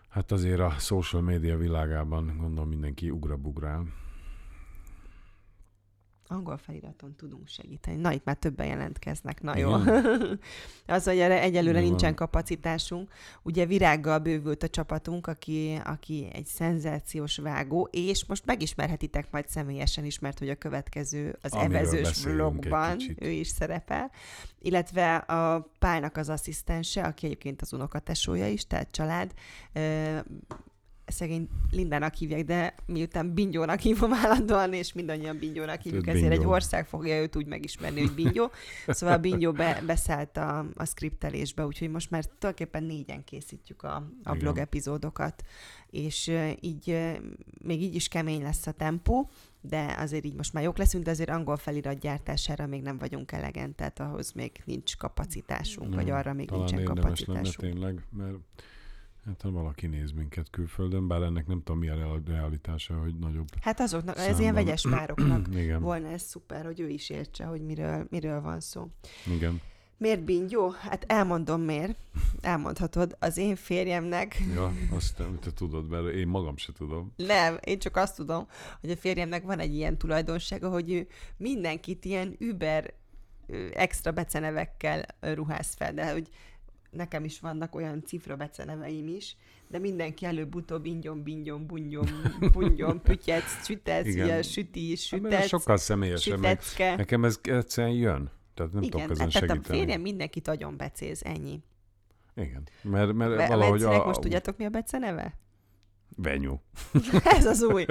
hát azért a social media világában gondolom mindenki ugrabugrál. Angol feliraton tudunk segíteni. Na, itt már többen jelentkeznek, na jó. Az, hogy erre egyelőre nincsen kapacitásunk. Ugye virággal bővült a csapatunk, aki egy szenzációs vágó, és most megismerhetitek majd személyesen is, mert hogy a következő az evezős blogban ő is szerepel. Illetve a Pálnak az asszisztense, aki egyébként az unokatesója is, tehát család, szegény Lindának hívják, de miután Bingyónak hívom állandóan, és mindannyian Bingyónak hívjuk, ezért egy ország fogja őt úgy megismerni, hogy Bingyó. Szóval Bingyó beszállt a szkriptelésbe, úgyhogy most már tulajdonképpen 4-en készítjük a blog epizódokat, és így még így is kemény lesz a tempó, de azért így most már jók leszünk, de azért angol felirat gyártására még nem vagyunk elegen, tehát ahhoz még nincs kapacitásunk, vagy arra még nincsen kapacitásunk. Talán érdemes lenne tényleg, mert hát ha valaki néz minket külföldön, bár ennek nem tudom mi a realitása, hogy nagyobb hát azoknak, ez ilyen vegyes pároknak volna ez szuper, hogy ő is értse, hogy miről van szó. Igen. Miért Bingyó? Hát elmondom miért. Elmondhatod az én férjemnek. Ja, azt nem, te tudod, mert én magam se tudom. Nem, én csak azt tudom, hogy a férjemnek van egy ilyen tulajdonsága, hogy ő mindenkit ilyen über extra becenevekkel ruház fel, de hogy nekem is vannak olyan cifra beceneveim is, de mindenki előbb-utóbb ingyom, bungyom, pütyec, csütec, ilyen süti, sütec, sokkal személyesebb, nekem ez egyszerűen jön. Tehát nem tudok ezen segíteni. Tehát a férjem mindenkit agyon becéz, ennyi. Igen, mert valahogy a... Most tudjátok, mi a beceneve? Venyó. Ez az új.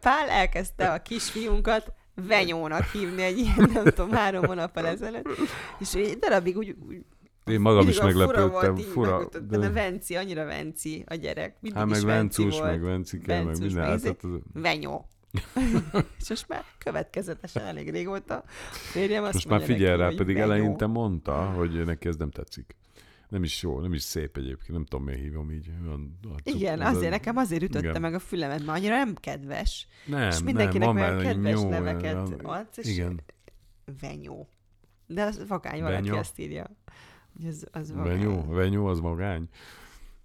Pál elkezdte a kisfiunkat Venyónak hívni egy ilyen, nem tudom, 3 hónappal ezelőtt, és egy darabig úgy én magam is meglepődtem. Fura volt, de Venci, annyira Venci a gyerek. Hát meg Vencus, meg Vencike, meg minden. Venyó. És most már következetesen elég régóta férjem azt most mondja már figyel neki, rá, pedig Venyó. Eleinte mondta, hogy neki ez nem tetszik. Nem is jó, nem is szép egyébként, nem tudom, miért hívom így. Igen, azért nekem azért ütötte meg a fülemet, mert annyira nem kedves. Nem, és mindenkinek olyan kedves neveket adsz, és Venyó. De az vagány valaki azt írja. Az Venyó az magány.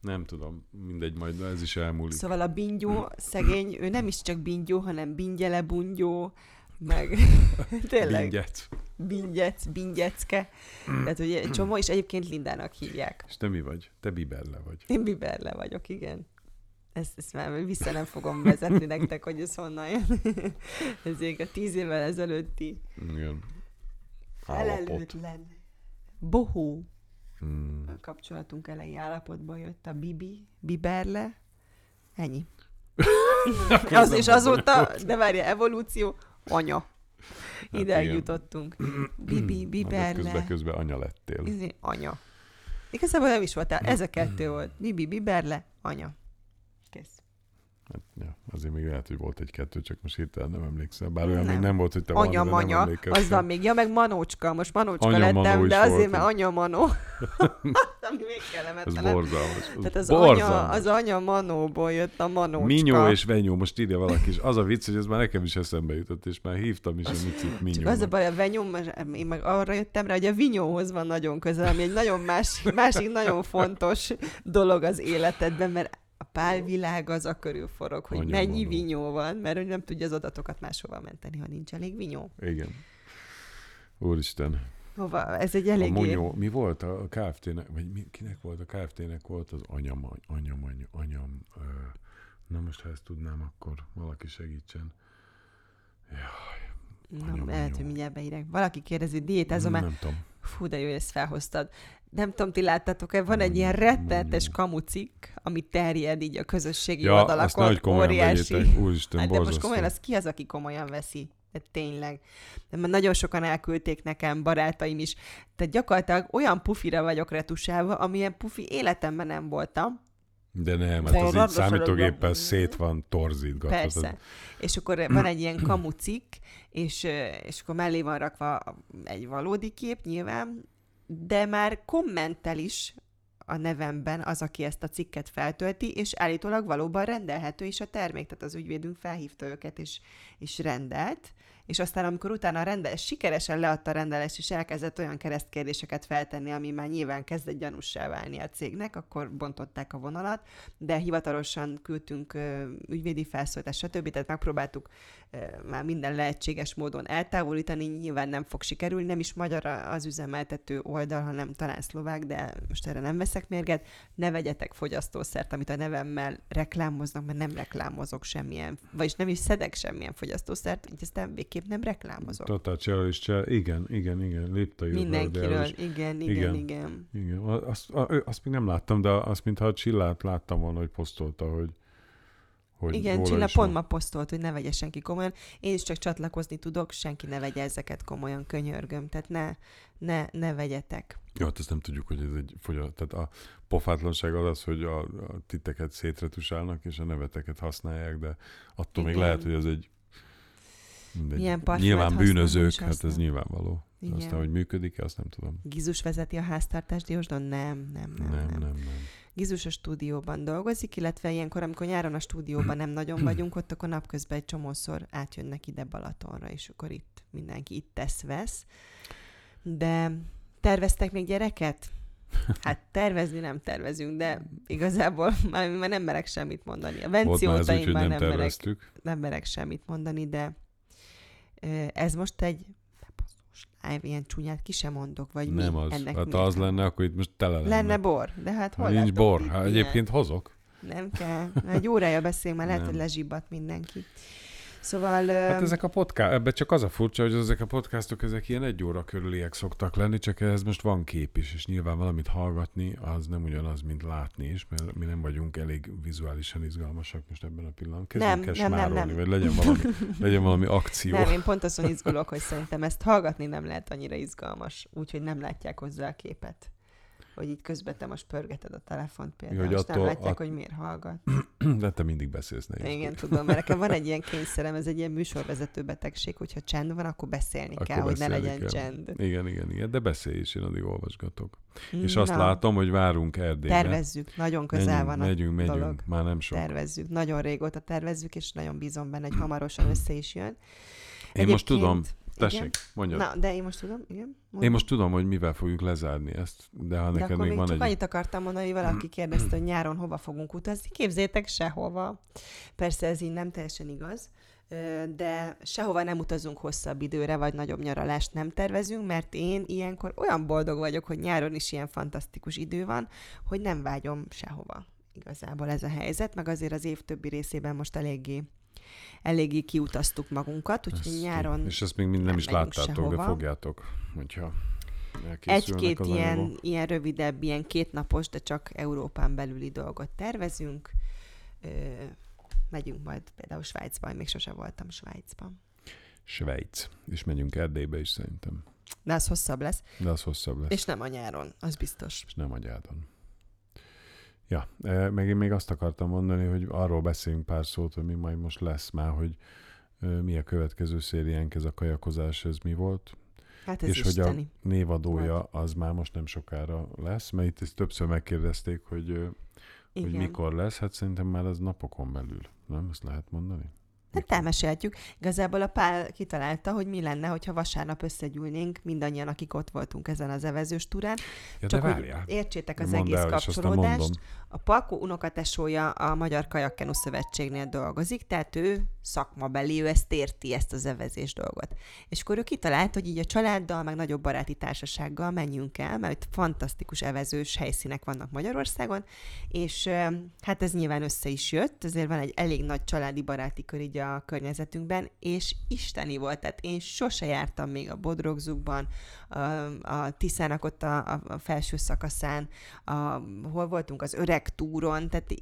Nem tudom, mindegy, majd ez is elmúlik. Szóval a Bingyó szegény, ő nem is csak Bingyó, hanem Bingyele Bungyó, meg tényleg. Bingyecke. Tehát ugye csomó, és egyébként Lindának hívják. És te mi vagy? Te Biberle vagy. Én Biberle vagyok, igen. Ezt már vissza nem fogom vezetni nektek, hogy ez honnan jön. Ezért a 10 évvel ezelőtti. Igen. Felelőtlen. Bohó. A kapcsolatunk elején állapotban jött a Biberle. Ennyi. Az és azóta, de várja, evolúció, anya. Ideig jutottunk. Biberle. Közben anya lettél. Anya. Igazából nem is voltál. Ez a 2 volt. Biberle, anya. Kész. Hát, ja, azért még lehet, hogy volt 1-2, csak most hirtelen nem emlékszel. Bár olyan még nem volt, hogy te anya, van, manya, nem az van még. Ja, meg Manócska. Most Manócska anya, lettem, de azért, mert Anya Manó. Ami még kellemetlen. Ez borzalmas. Tehát az Anya Manóból jött a Manócska. Minyó és Venyó, most ide valaki is. Az a vicc, hogy ez már nekem is eszembe jutott, és már hívtam is a micit Minyó. Csak az a baj, a Venyó, én meg arra jöttem rá, hogy a Vinyóhoz van nagyon közel, ami egy nagyon másik nagyon fontos dolog az életedben, mert a pálvilág az a körül forog, hogy anya mennyi Manó. Vinyó van, mert hogy nem tudja az adatokat máshova menteni, ha nincs elég vinyó. Igen. Úristen. Hova? Ez egy eléggé... Monyó, mi volt a Kft-nek, vagy kinek volt a Kft-nek volt az anyam. Na most, ha ezt tudnám, akkor valaki segítsen. Jaj. Na, lehet, hogy mindjárt beírek. Valaki kérdezi, diétázom már. Nem tudom. Fú, de jó, ezt felhoztad. Nem tudom, ti láttátok-e, van egy ilyen rettenetes kamucikk, ami terjed így a közösségi oldalakon, óriási. Úristen, hát, de most komolyan, az ki az, aki komolyan veszi? De tényleg. De már nagyon sokan elküldték nekem, barátaim is. Tehát gyakorlatilag olyan pufira vagyok retusálva, amilyen pufi életemben nem voltam. De nem, hát az itt számítógéppel szét van torzítgatva. Persze. És akkor van egy ilyen kamucikk, és akkor mellé van rakva egy valódi kép nyilván, de már kommentel is a nevemben az, aki ezt a cikket feltölti, és állítólag valóban rendelhető is a termék, tehát az ügyvédünk felhívta őket, és rendelt, és aztán amikor utána a rendelés sikeresen leadta a rendelést, és elkezdett olyan keresztkérdéseket feltenni, ami már nyilván kezdett gyanússá válni a cégnek, akkor bontották a vonalat, de hivatalosan küldtünk ügyvédi felszólítást, stb. Tehát megpróbáltuk már minden lehetséges módon eltávolítani, nyilván nem fog sikerülni, nem is magyar az üzemeltető oldal, hanem talán szlovák, de most erre nem veszek mérget, ne vegyetek fogyasztószert, amit a nevemmel reklámoznak, mert nem reklámozok semmilyen, vagyis nem is szedek semmilyen fogyasztószert, így aztán végképp nem reklámozok. Tatácsáról is csinál, igen, léptajúról. Mindenkiről, igen. Azt még nem láttam, de azt mintha a Csillát láttam volna, hogy posztolta, hogy igen, Csilla pont ma posztolt, hogy ne vegye senki komolyan. Én is csak csatlakozni tudok, senki ne vegye ezeket komolyan, könyörgöm. Tehát ne vegyetek. Jó, hát ezt nem tudjuk, hogy ez egy tehát a pofátlanság az, hogy a titeket szétretusálnak, és a neveteket használják, de attól igen. Még lehet, hogy ez egy nyilván bűnözők, hát ez nyilvánvaló. Igen. Aztán, hogy működik-e, azt nem tudom. Gizus vezeti a háztartást Diósdon? Nem. Gizus a stúdióban dolgozik, illetve ilyenkor, amikor nyáron a stúdióban nem nagyon vagyunk ott, akkor napközben egy csomószor átjönnek ide Balatonra, és akkor itt mindenki itt tesz-vesz. De terveztek még gyereket? Hát tervezni nem tervezünk, de igazából már nem merek semmit mondani. A venciótaim már nem merek semmit mondani, de ez most egy ilyen csúnyát ki sem mondok, vagy nem mi az. Ennek hát ha az lenne, akkor itt most tele lenne. Lenne bor, de hát hol nincs bor, hát egyébként hozok. Nem kell. Egy órája beszélünk, már lehet, hogy lezsibbadt mindenki. Szóval... Hát ezek a podcast, ebben csak az a furcsa, hogy ezek a podcastok, ezek ilyen egy óra körüliek szoktak lenni, csak ez most van kép is, és nyilván valamit hallgatni, az nem ugyanaz, mint látni is, mert mi nem vagyunk elég vizuálisan izgalmasak most ebben a pillanatban. Kezdjünk el smárolni, vagy legyen valami akció. Nem, én pont azon izgulok, hogy szerintem ezt hallgatni nem lehet annyira izgalmas, úgyhogy nem látják hozzá a képet. Hogy így közben te most pörgeted a telefont például, hogy most attól, nem látják, hogy miért hallgat. De te mindig beszélsz, ne igen, tudom, mert nekem van egy ilyen kényszerem, ez egy ilyen műsorvezető betegség, hogyha csend van, akkor beszélni akkor kell, beszélni hogy ne legyen csend. Igen, de beszélj is, én addig olvasgatok. És azt látom, hogy várunk Erdélyre. Tervezzük, nagyon közel van megyünk, dolog. Már nem sok. Tervezzük, nagyon régóta tervezzük, és nagyon bízom benne, hogy hamarosan össze is jön. Én most tudom. Tessék, mondjad. Na, de én most tudom, igen. Mondjam. Én most tudom, hogy mivel fogjuk lezárni ezt, de ha neked még van egy... De annyit akartam mondani, hogy valaki kérdezte, hogy nyáron hova fogunk utazni. Képzétek, sehova. Persze ez így nem teljesen igaz, de sehova nem utazunk hosszabb időre, vagy nagyobb nyaralást nem tervezünk, mert én ilyenkor olyan boldog vagyok, hogy nyáron is ilyen fantasztikus idő van, hogy nem vágyom sehova. Igazából ez a helyzet, meg azért az év többi részében most eléggé kiutaztuk magunkat, úgyhogy nyáron és ezt még mind nem is láttátok, sehova. De fogjátok, hogyha elkészülnek egy-két az ilyen rövidebb, ilyen kétnapos, de csak Európán belüli dolgot tervezünk. Megyünk majd például Svájcba, még sose voltam Svájcban. Svájc. És megyünk Erdélybe is szerintem. De az hosszabb lesz. És nem a nyáron, az biztos. És nem a nyáron. Ja, meg én még azt akartam mondani, hogy arról beszéljünk pár szót, hogy mi majd most lesz már, hogy mi a következő szériánk, ez a kajakozás, ez mi volt. Hát ez és isteni. Hogy a névadója az már most nem sokára lesz, mert itt ezt többször megkérdezték, hogy mikor lesz. Hát szerintem már az napokon belül, nem? Ezt lehet mondani? Hát elmeséltjük. Igazából a Pál kitalálta, hogy mi lenne, hogyha vasárnap összegyűlnénk mindannyian, akik ott voltunk ezen az evezős túrán. Ja, csak hogy értsétek az egész kapcsolódást. A Palkó unokatesója a Magyar Kajakkenusz Szövetségnél dolgozik, tehát ő szakmabeli, ő ezt érti, ezt az evezés dolgot. És akkor ő kitalált, hogy így a családdal, meg nagyobb baráti társasággal menjünk el, mert itt fantasztikus evezős helyszínek vannak Magyarországon, és hát ez nyilván össze is jött, azért van egy elég nagy családi baráti kör így a környezetünkben, és isteni volt, tehát én sose jártam még a Bodrogzugban, a Tiszának ott a felső szakaszán, hol voltunk az öreg túron, tehát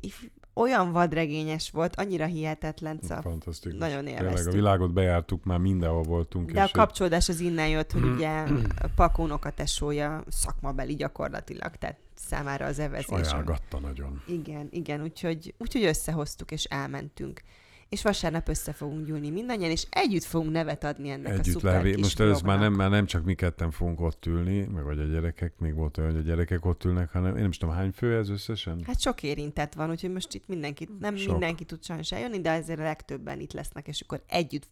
olyan vadregényes volt, annyira hihetetlen, fantasztikus. Nagyon élveztük. A világot bejártuk, már mindenhol voltunk. De a kapcsolódás az innen jött, hogy ugye Pakó unokatesója szakmabeli gyakorlatilag, tehát számára az evezés. Ajánlgatta nagyon. Igen, úgyhogy összehoztuk és elmentünk. és vasárnap össze fogunk gyűlni mindannyian, és együtt fogunk nevet adni ennek együtt a szuper kis most blognak. Most már nem csak mi ketten fogunk ott ülni, meg vagy a gyerekek, még volt olyan, hogy a gyerekek ott ülnek, hanem én nem tudom, hány fő ez összesen? Hát sok érintett van, úgyhogy most itt mindenki tud sajnos eljönni, de azért a legtöbben itt lesznek, és akkor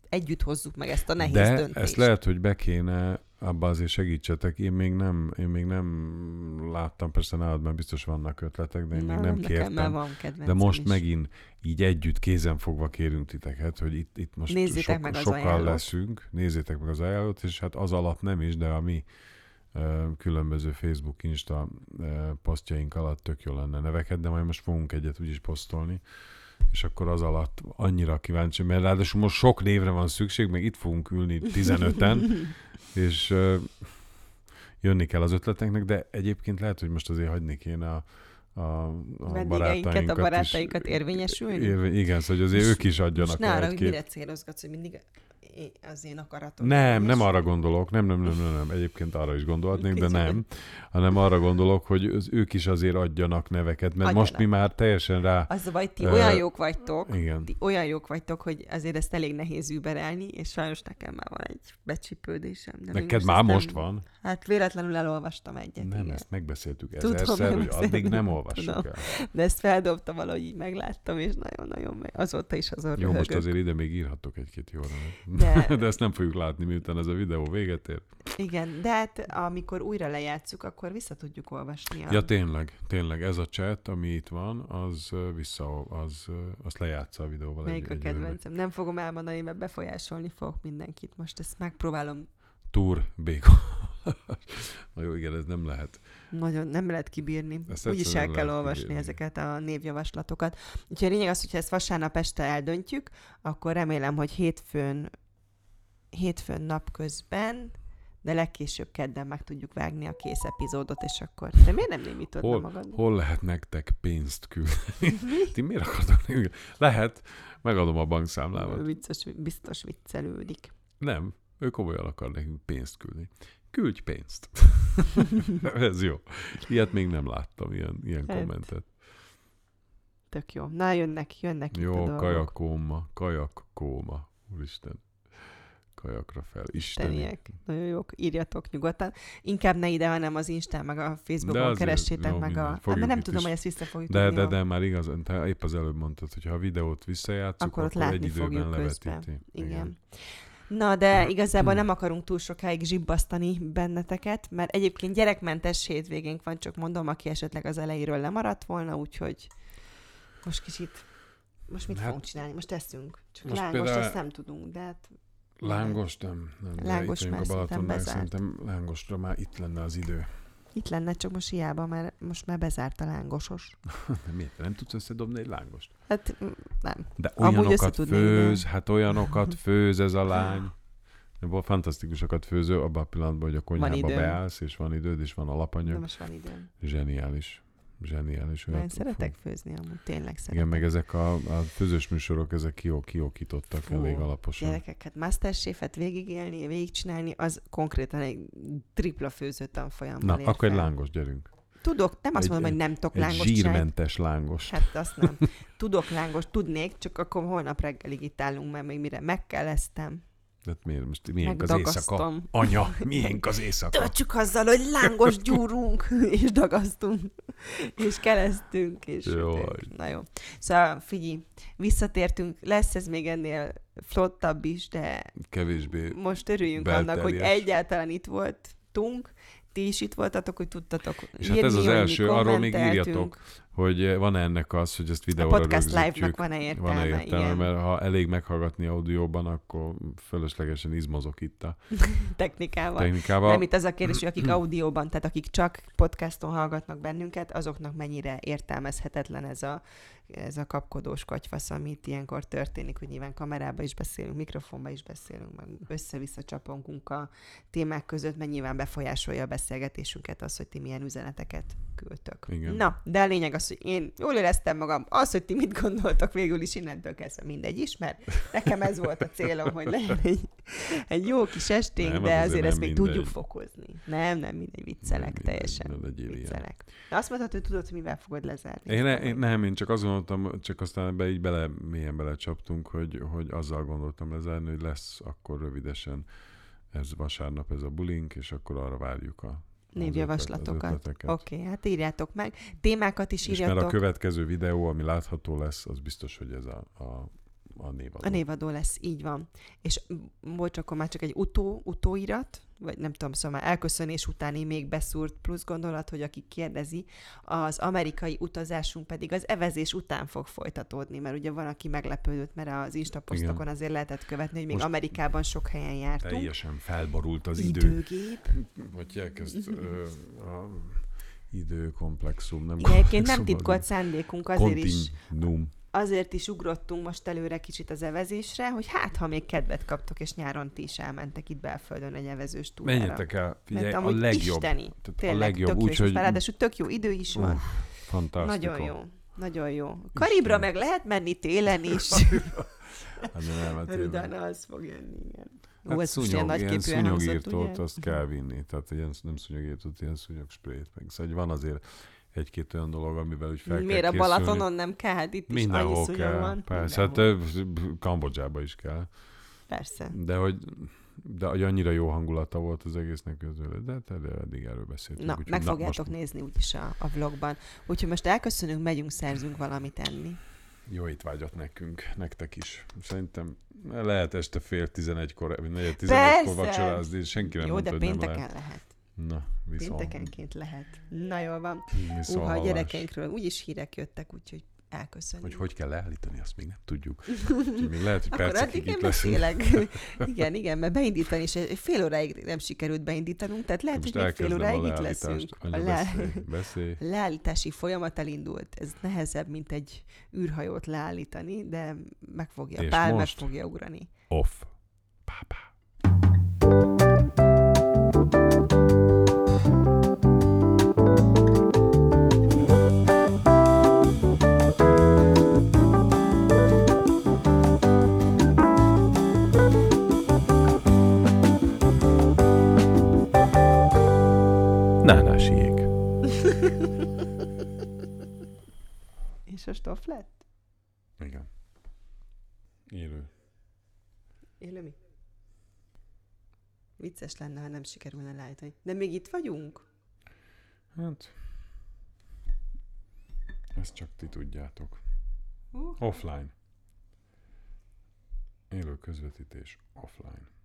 együtt hozzuk meg ezt a nehéz döntést. De ezt lehet, hogy be kéne, abba azért segítsetek. Én még nem láttam, persze nálad már biztos vannak ötletek, de én még nem kértem. De most is megint így együtt kézenfogva kérünk titeket, hogy itt most sokan leszünk. Nézzétek meg az ajánlót, és hát az alap nem is, de a mi különböző Facebook, Insta posztjaink alatt tök jó lenne neveket, de majd most fogunk egyet úgyis posztolni. És akkor az alatt annyira kíváncsi, mert ráadásul most sok névre van szükség, meg itt fogunk ülni 15-en, és jönni kell az ötleteknek, de egyébként lehet, hogy most azért hagyni kéne a barátainkat érvényesülni. Igen, szóval hogy azért ők is adjanak el egy-két. Mire célozgatsz, hogy mindig az én akaratom? Nem arra gondolok, nem, egyébként arra is gondolhatnék, de nem, hanem arra gondolok, hogy ők is azért adjanak neveket, mert most mi már teljesen rá... Az a baj, ti olyan jók vagytok, hogy azért ezt elég nehéz überelni, és sajnos nekem már van egy becsipődésem. Neked már most van? Hát véletlenül elolvastam egyet. Nem, ezt megbeszéltük ezerszer, hogy addig nem olvassuk el. De ezt feldobtam valahogy, így megláttam, és nagyon-nagyon azóta is azon röhögök. Jó, most azért ide még írhatok egy-két jóra. De ezt nem fogjuk látni, miután ez a videó véget ér. Igen, de hát amikor újra lejátszuk, akkor vissza tudjuk olvasni. Ja, tényleg. Ez a chat, ami itt van, azt lejátsza a videóval. Melyik a kedvencem? Nem fogom elmondani, mert befolyásolni fogok mindenkit. Most ezt megpróbálom. Túr, békon. Na jó, igen, ez nem lehet. Nagyon nem lehet kibírni. Úgyis el kell olvasni ezeket a névjavaslatokat. Úgyhogy a lényeg az, hogyha ezt vasárnap este eldöntjük, akkor remélem, hogy hétfőn napközben, de legkésőbb kedden meg tudjuk vágni a kész epizódot, és akkor... De miért nem némítod magad? Hol lehet nektek pénzt küldeni? Ti miért akartok nekünk? Lehet, megadom a bankszámlámat. Biztos viccelődik. Nem, ő komolyan akar nekünk pénzt küldni. Küldj pénzt. Ez jó. Ilyet még nem láttam, ilyen kommentet. Tök jó. Na, jönnek itt a dolgok. Jó, kajakkóma. Úristen. Kajakra fel. Isteniek. Nagyon jók. Írjatok nyugodtan. Inkább ne ide, hanem az Instán, meg a Facebookon keressétek jó, meg a... Hát, nem tudom, hogy ezt vissza fogjuk tudni. De már igaz, te épp az előbb mondtad, hogy ha a videót visszajátszuk, akkor egy időben levetíti. Igen. Na, de igazából nem akarunk túl sokáig zsibbasztani benneteket, mert egyébként gyerekmentes hétvégénk van, csak mondom, aki esetleg az elejéről lemaradt volna, úgyhogy most mit fogunk csinálni? Most eszünk. Csak most lángost, ezt nem tudunk, de hát... Lángost nem. Lángost már szerintem bezárt. Szerintem lángosra már itt lenne az idő. Itt lenne, csak most hiába, mert most már bezárt a lángosos. Miért? Nem tudsz összedobni egy lángost? Hát nem. De olyanokat főz, ez a lány. Fantasztikusokat főző abban a pillanatban, hogy a konyhába beállsz, és van időd, és van alapanyag. De most van időm. Zseniális. Én szeretek főzni, amúgy tényleg szeretek. Igen, meg ezek a főzős műsorok, ezek kiokítottak elég alaposan. Gyerekek, hát MasterChef-et végigcsinálni, az konkrétan egy tripla főzőtanfolyamban ér fel. Na, akkor egy lángos gyerünk. Tudok, nem azt mondom, hogy nem tudok lángost csinálni. Egy zsírmentes lángos. Hát azt nem. Tudok lángost, tudnék, csak akkor holnap reggelig itt állunk, mert még mire megkeleztem. Hát miért? Most miénk az éjszaka? Anya, miénk az éjszaka? Töltsük azzal, hogy lángos gyúrunk, és dagasztunk, és keleztünk, és na jó. Szóval figyelj, visszatértünk, lesz ez még ennél flottabb is, de kevésbé most örüljünk belterjes annak, hogy egyáltalán itt voltunk, ti is itt voltatok, hogy tudtatok írni, és hát ez az első, arról még írjatok, hogy van ennek az, hogy ezt videóra rögzítjük. A podcast live-nak van-e értelme, mert ha elég meghallgatni audióban, akkor fölöslegesen izmozok itt a technikával. Nem, itt az a kérdés, hogy akik audióban, tehát akik csak podcaston hallgatnak bennünket, azoknak mennyire értelmezhetetlen ez a kapkodós katyfasz, amit ilyenkor történik, hogy nyilván kamerába is beszélünk, mikrofonba is beszélünk, meg össze-vissza csapongunk a témák között, mert nyilván befolyásolja a beszélgetésünket az, hogy ti milyen üzeneteket küldtök. Igen. Na, de a lényeg az, hogy én jól éreztem magam, az, hogy ti mit gondoltok, végül is innentől kezdve mindegy is, mert nekem ez volt a célom, hogy legyen egy jó kis esténk, nem, de azért ezt még mindegy. Tudjuk fokozni. Nem mindegy, viccelek, nem, teljesen viccelek. De azt mondtad, hogy tudod, hogy mivel fogod lezárni. Én csak azt gondoltam, csak aztán így mélyen belecsaptunk, hogy azzal gondoltam lezárni, hogy lesz akkor rövidesen ez vasárnap ez a bulink, és akkor arra várjuk a névjavaslatokat. Oké, hát írjátok meg. Témákat is írjatok. És mert a következő videó, ami látható lesz, az biztos, hogy ez a névadó. A névadó lesz, így van. És most akkor már csak egy utóirat, vagy nem tudom, szóval már elköszönés utáni még beszúrt plusz gondolat, hogy aki kérdezi, az amerikai utazásunk pedig az evezés után fog folytatódni, mert ugye van, aki meglepődött, mert az Instaposztokon igen. azért lehetett követni, hogy még most Amerikában sok helyen jártunk. Teljesen felborult az időgép. Hogy elkezd a időkomplexum. Nem egyébként nem titkolt szándékunk azért is. Azért is ugrottunk most előre kicsit az evezésre, hogy hát, ha még kedvet kaptok, és nyáron ti is elmentek itt belföldön egy evezős túrára. Menjetek el, figyelj, a legjobb. Isteni, tényleg, a legjobb, tök jó, ráadásul tök jó idő is van. Fantasztika. Nagyon jó, nagyon jó. Karibra meg lehet menni télen is. Rudana az fog jönni, igen. Hát ilyen szúnyogírtót azt kell vinni. Tehát nem szúnyogírtót, ilyen szúnyogsprét. Szóval van azért egy-két olyan dolog, amivel úgy fel miért kell készülni. Miért a Balatonon nem kell? Hát itt is annyi szúnyog van. Persze, hát Kambodzsába is kell. Persze. De hogy annyira jó hangulata volt az egésznek közül, de eddig erről beszéltünk. Na, meg fogjátok nézni úgyis a vlogban. Úgyhogy most elköszönünk, megyünk, szerzünk valamit enni. Jó étvágyat nekünk, nektek is. Szerintem lehet este 10:11, vagy 10:11 vacsorázni, senki nem jó, mondta, hogy nem lehet. Jó, de pénteken lehet. Na, viszont. Péntekenként lehet. Na, jól van. Uha, a gyerekeinkről úgyis hírek jöttek, úgyhogy elköszönjük. Hogy kell leállítani, azt még nem tudjuk. Úgyhogy még lehet, hogy percekig itt leszünk. Igen, mert beindítani is. Fél óráig nem sikerült beindítanunk, tehát lehet, most hogy még fél óráig itt leszünk. A leállítási folyamat elindult. Ez nehezebb, mint egy űrhajót leállítani, de meg fogja. Pál meg fogja ugrani. Off. Pá. Nánásiék. És a stoff lett? Igen. Élő mi? Vicces lenne, ha nem sikerülne leállítani. De még itt vagyunk? Hát, ezt csak ti tudjátok. Offline. Élő közvetítés offline.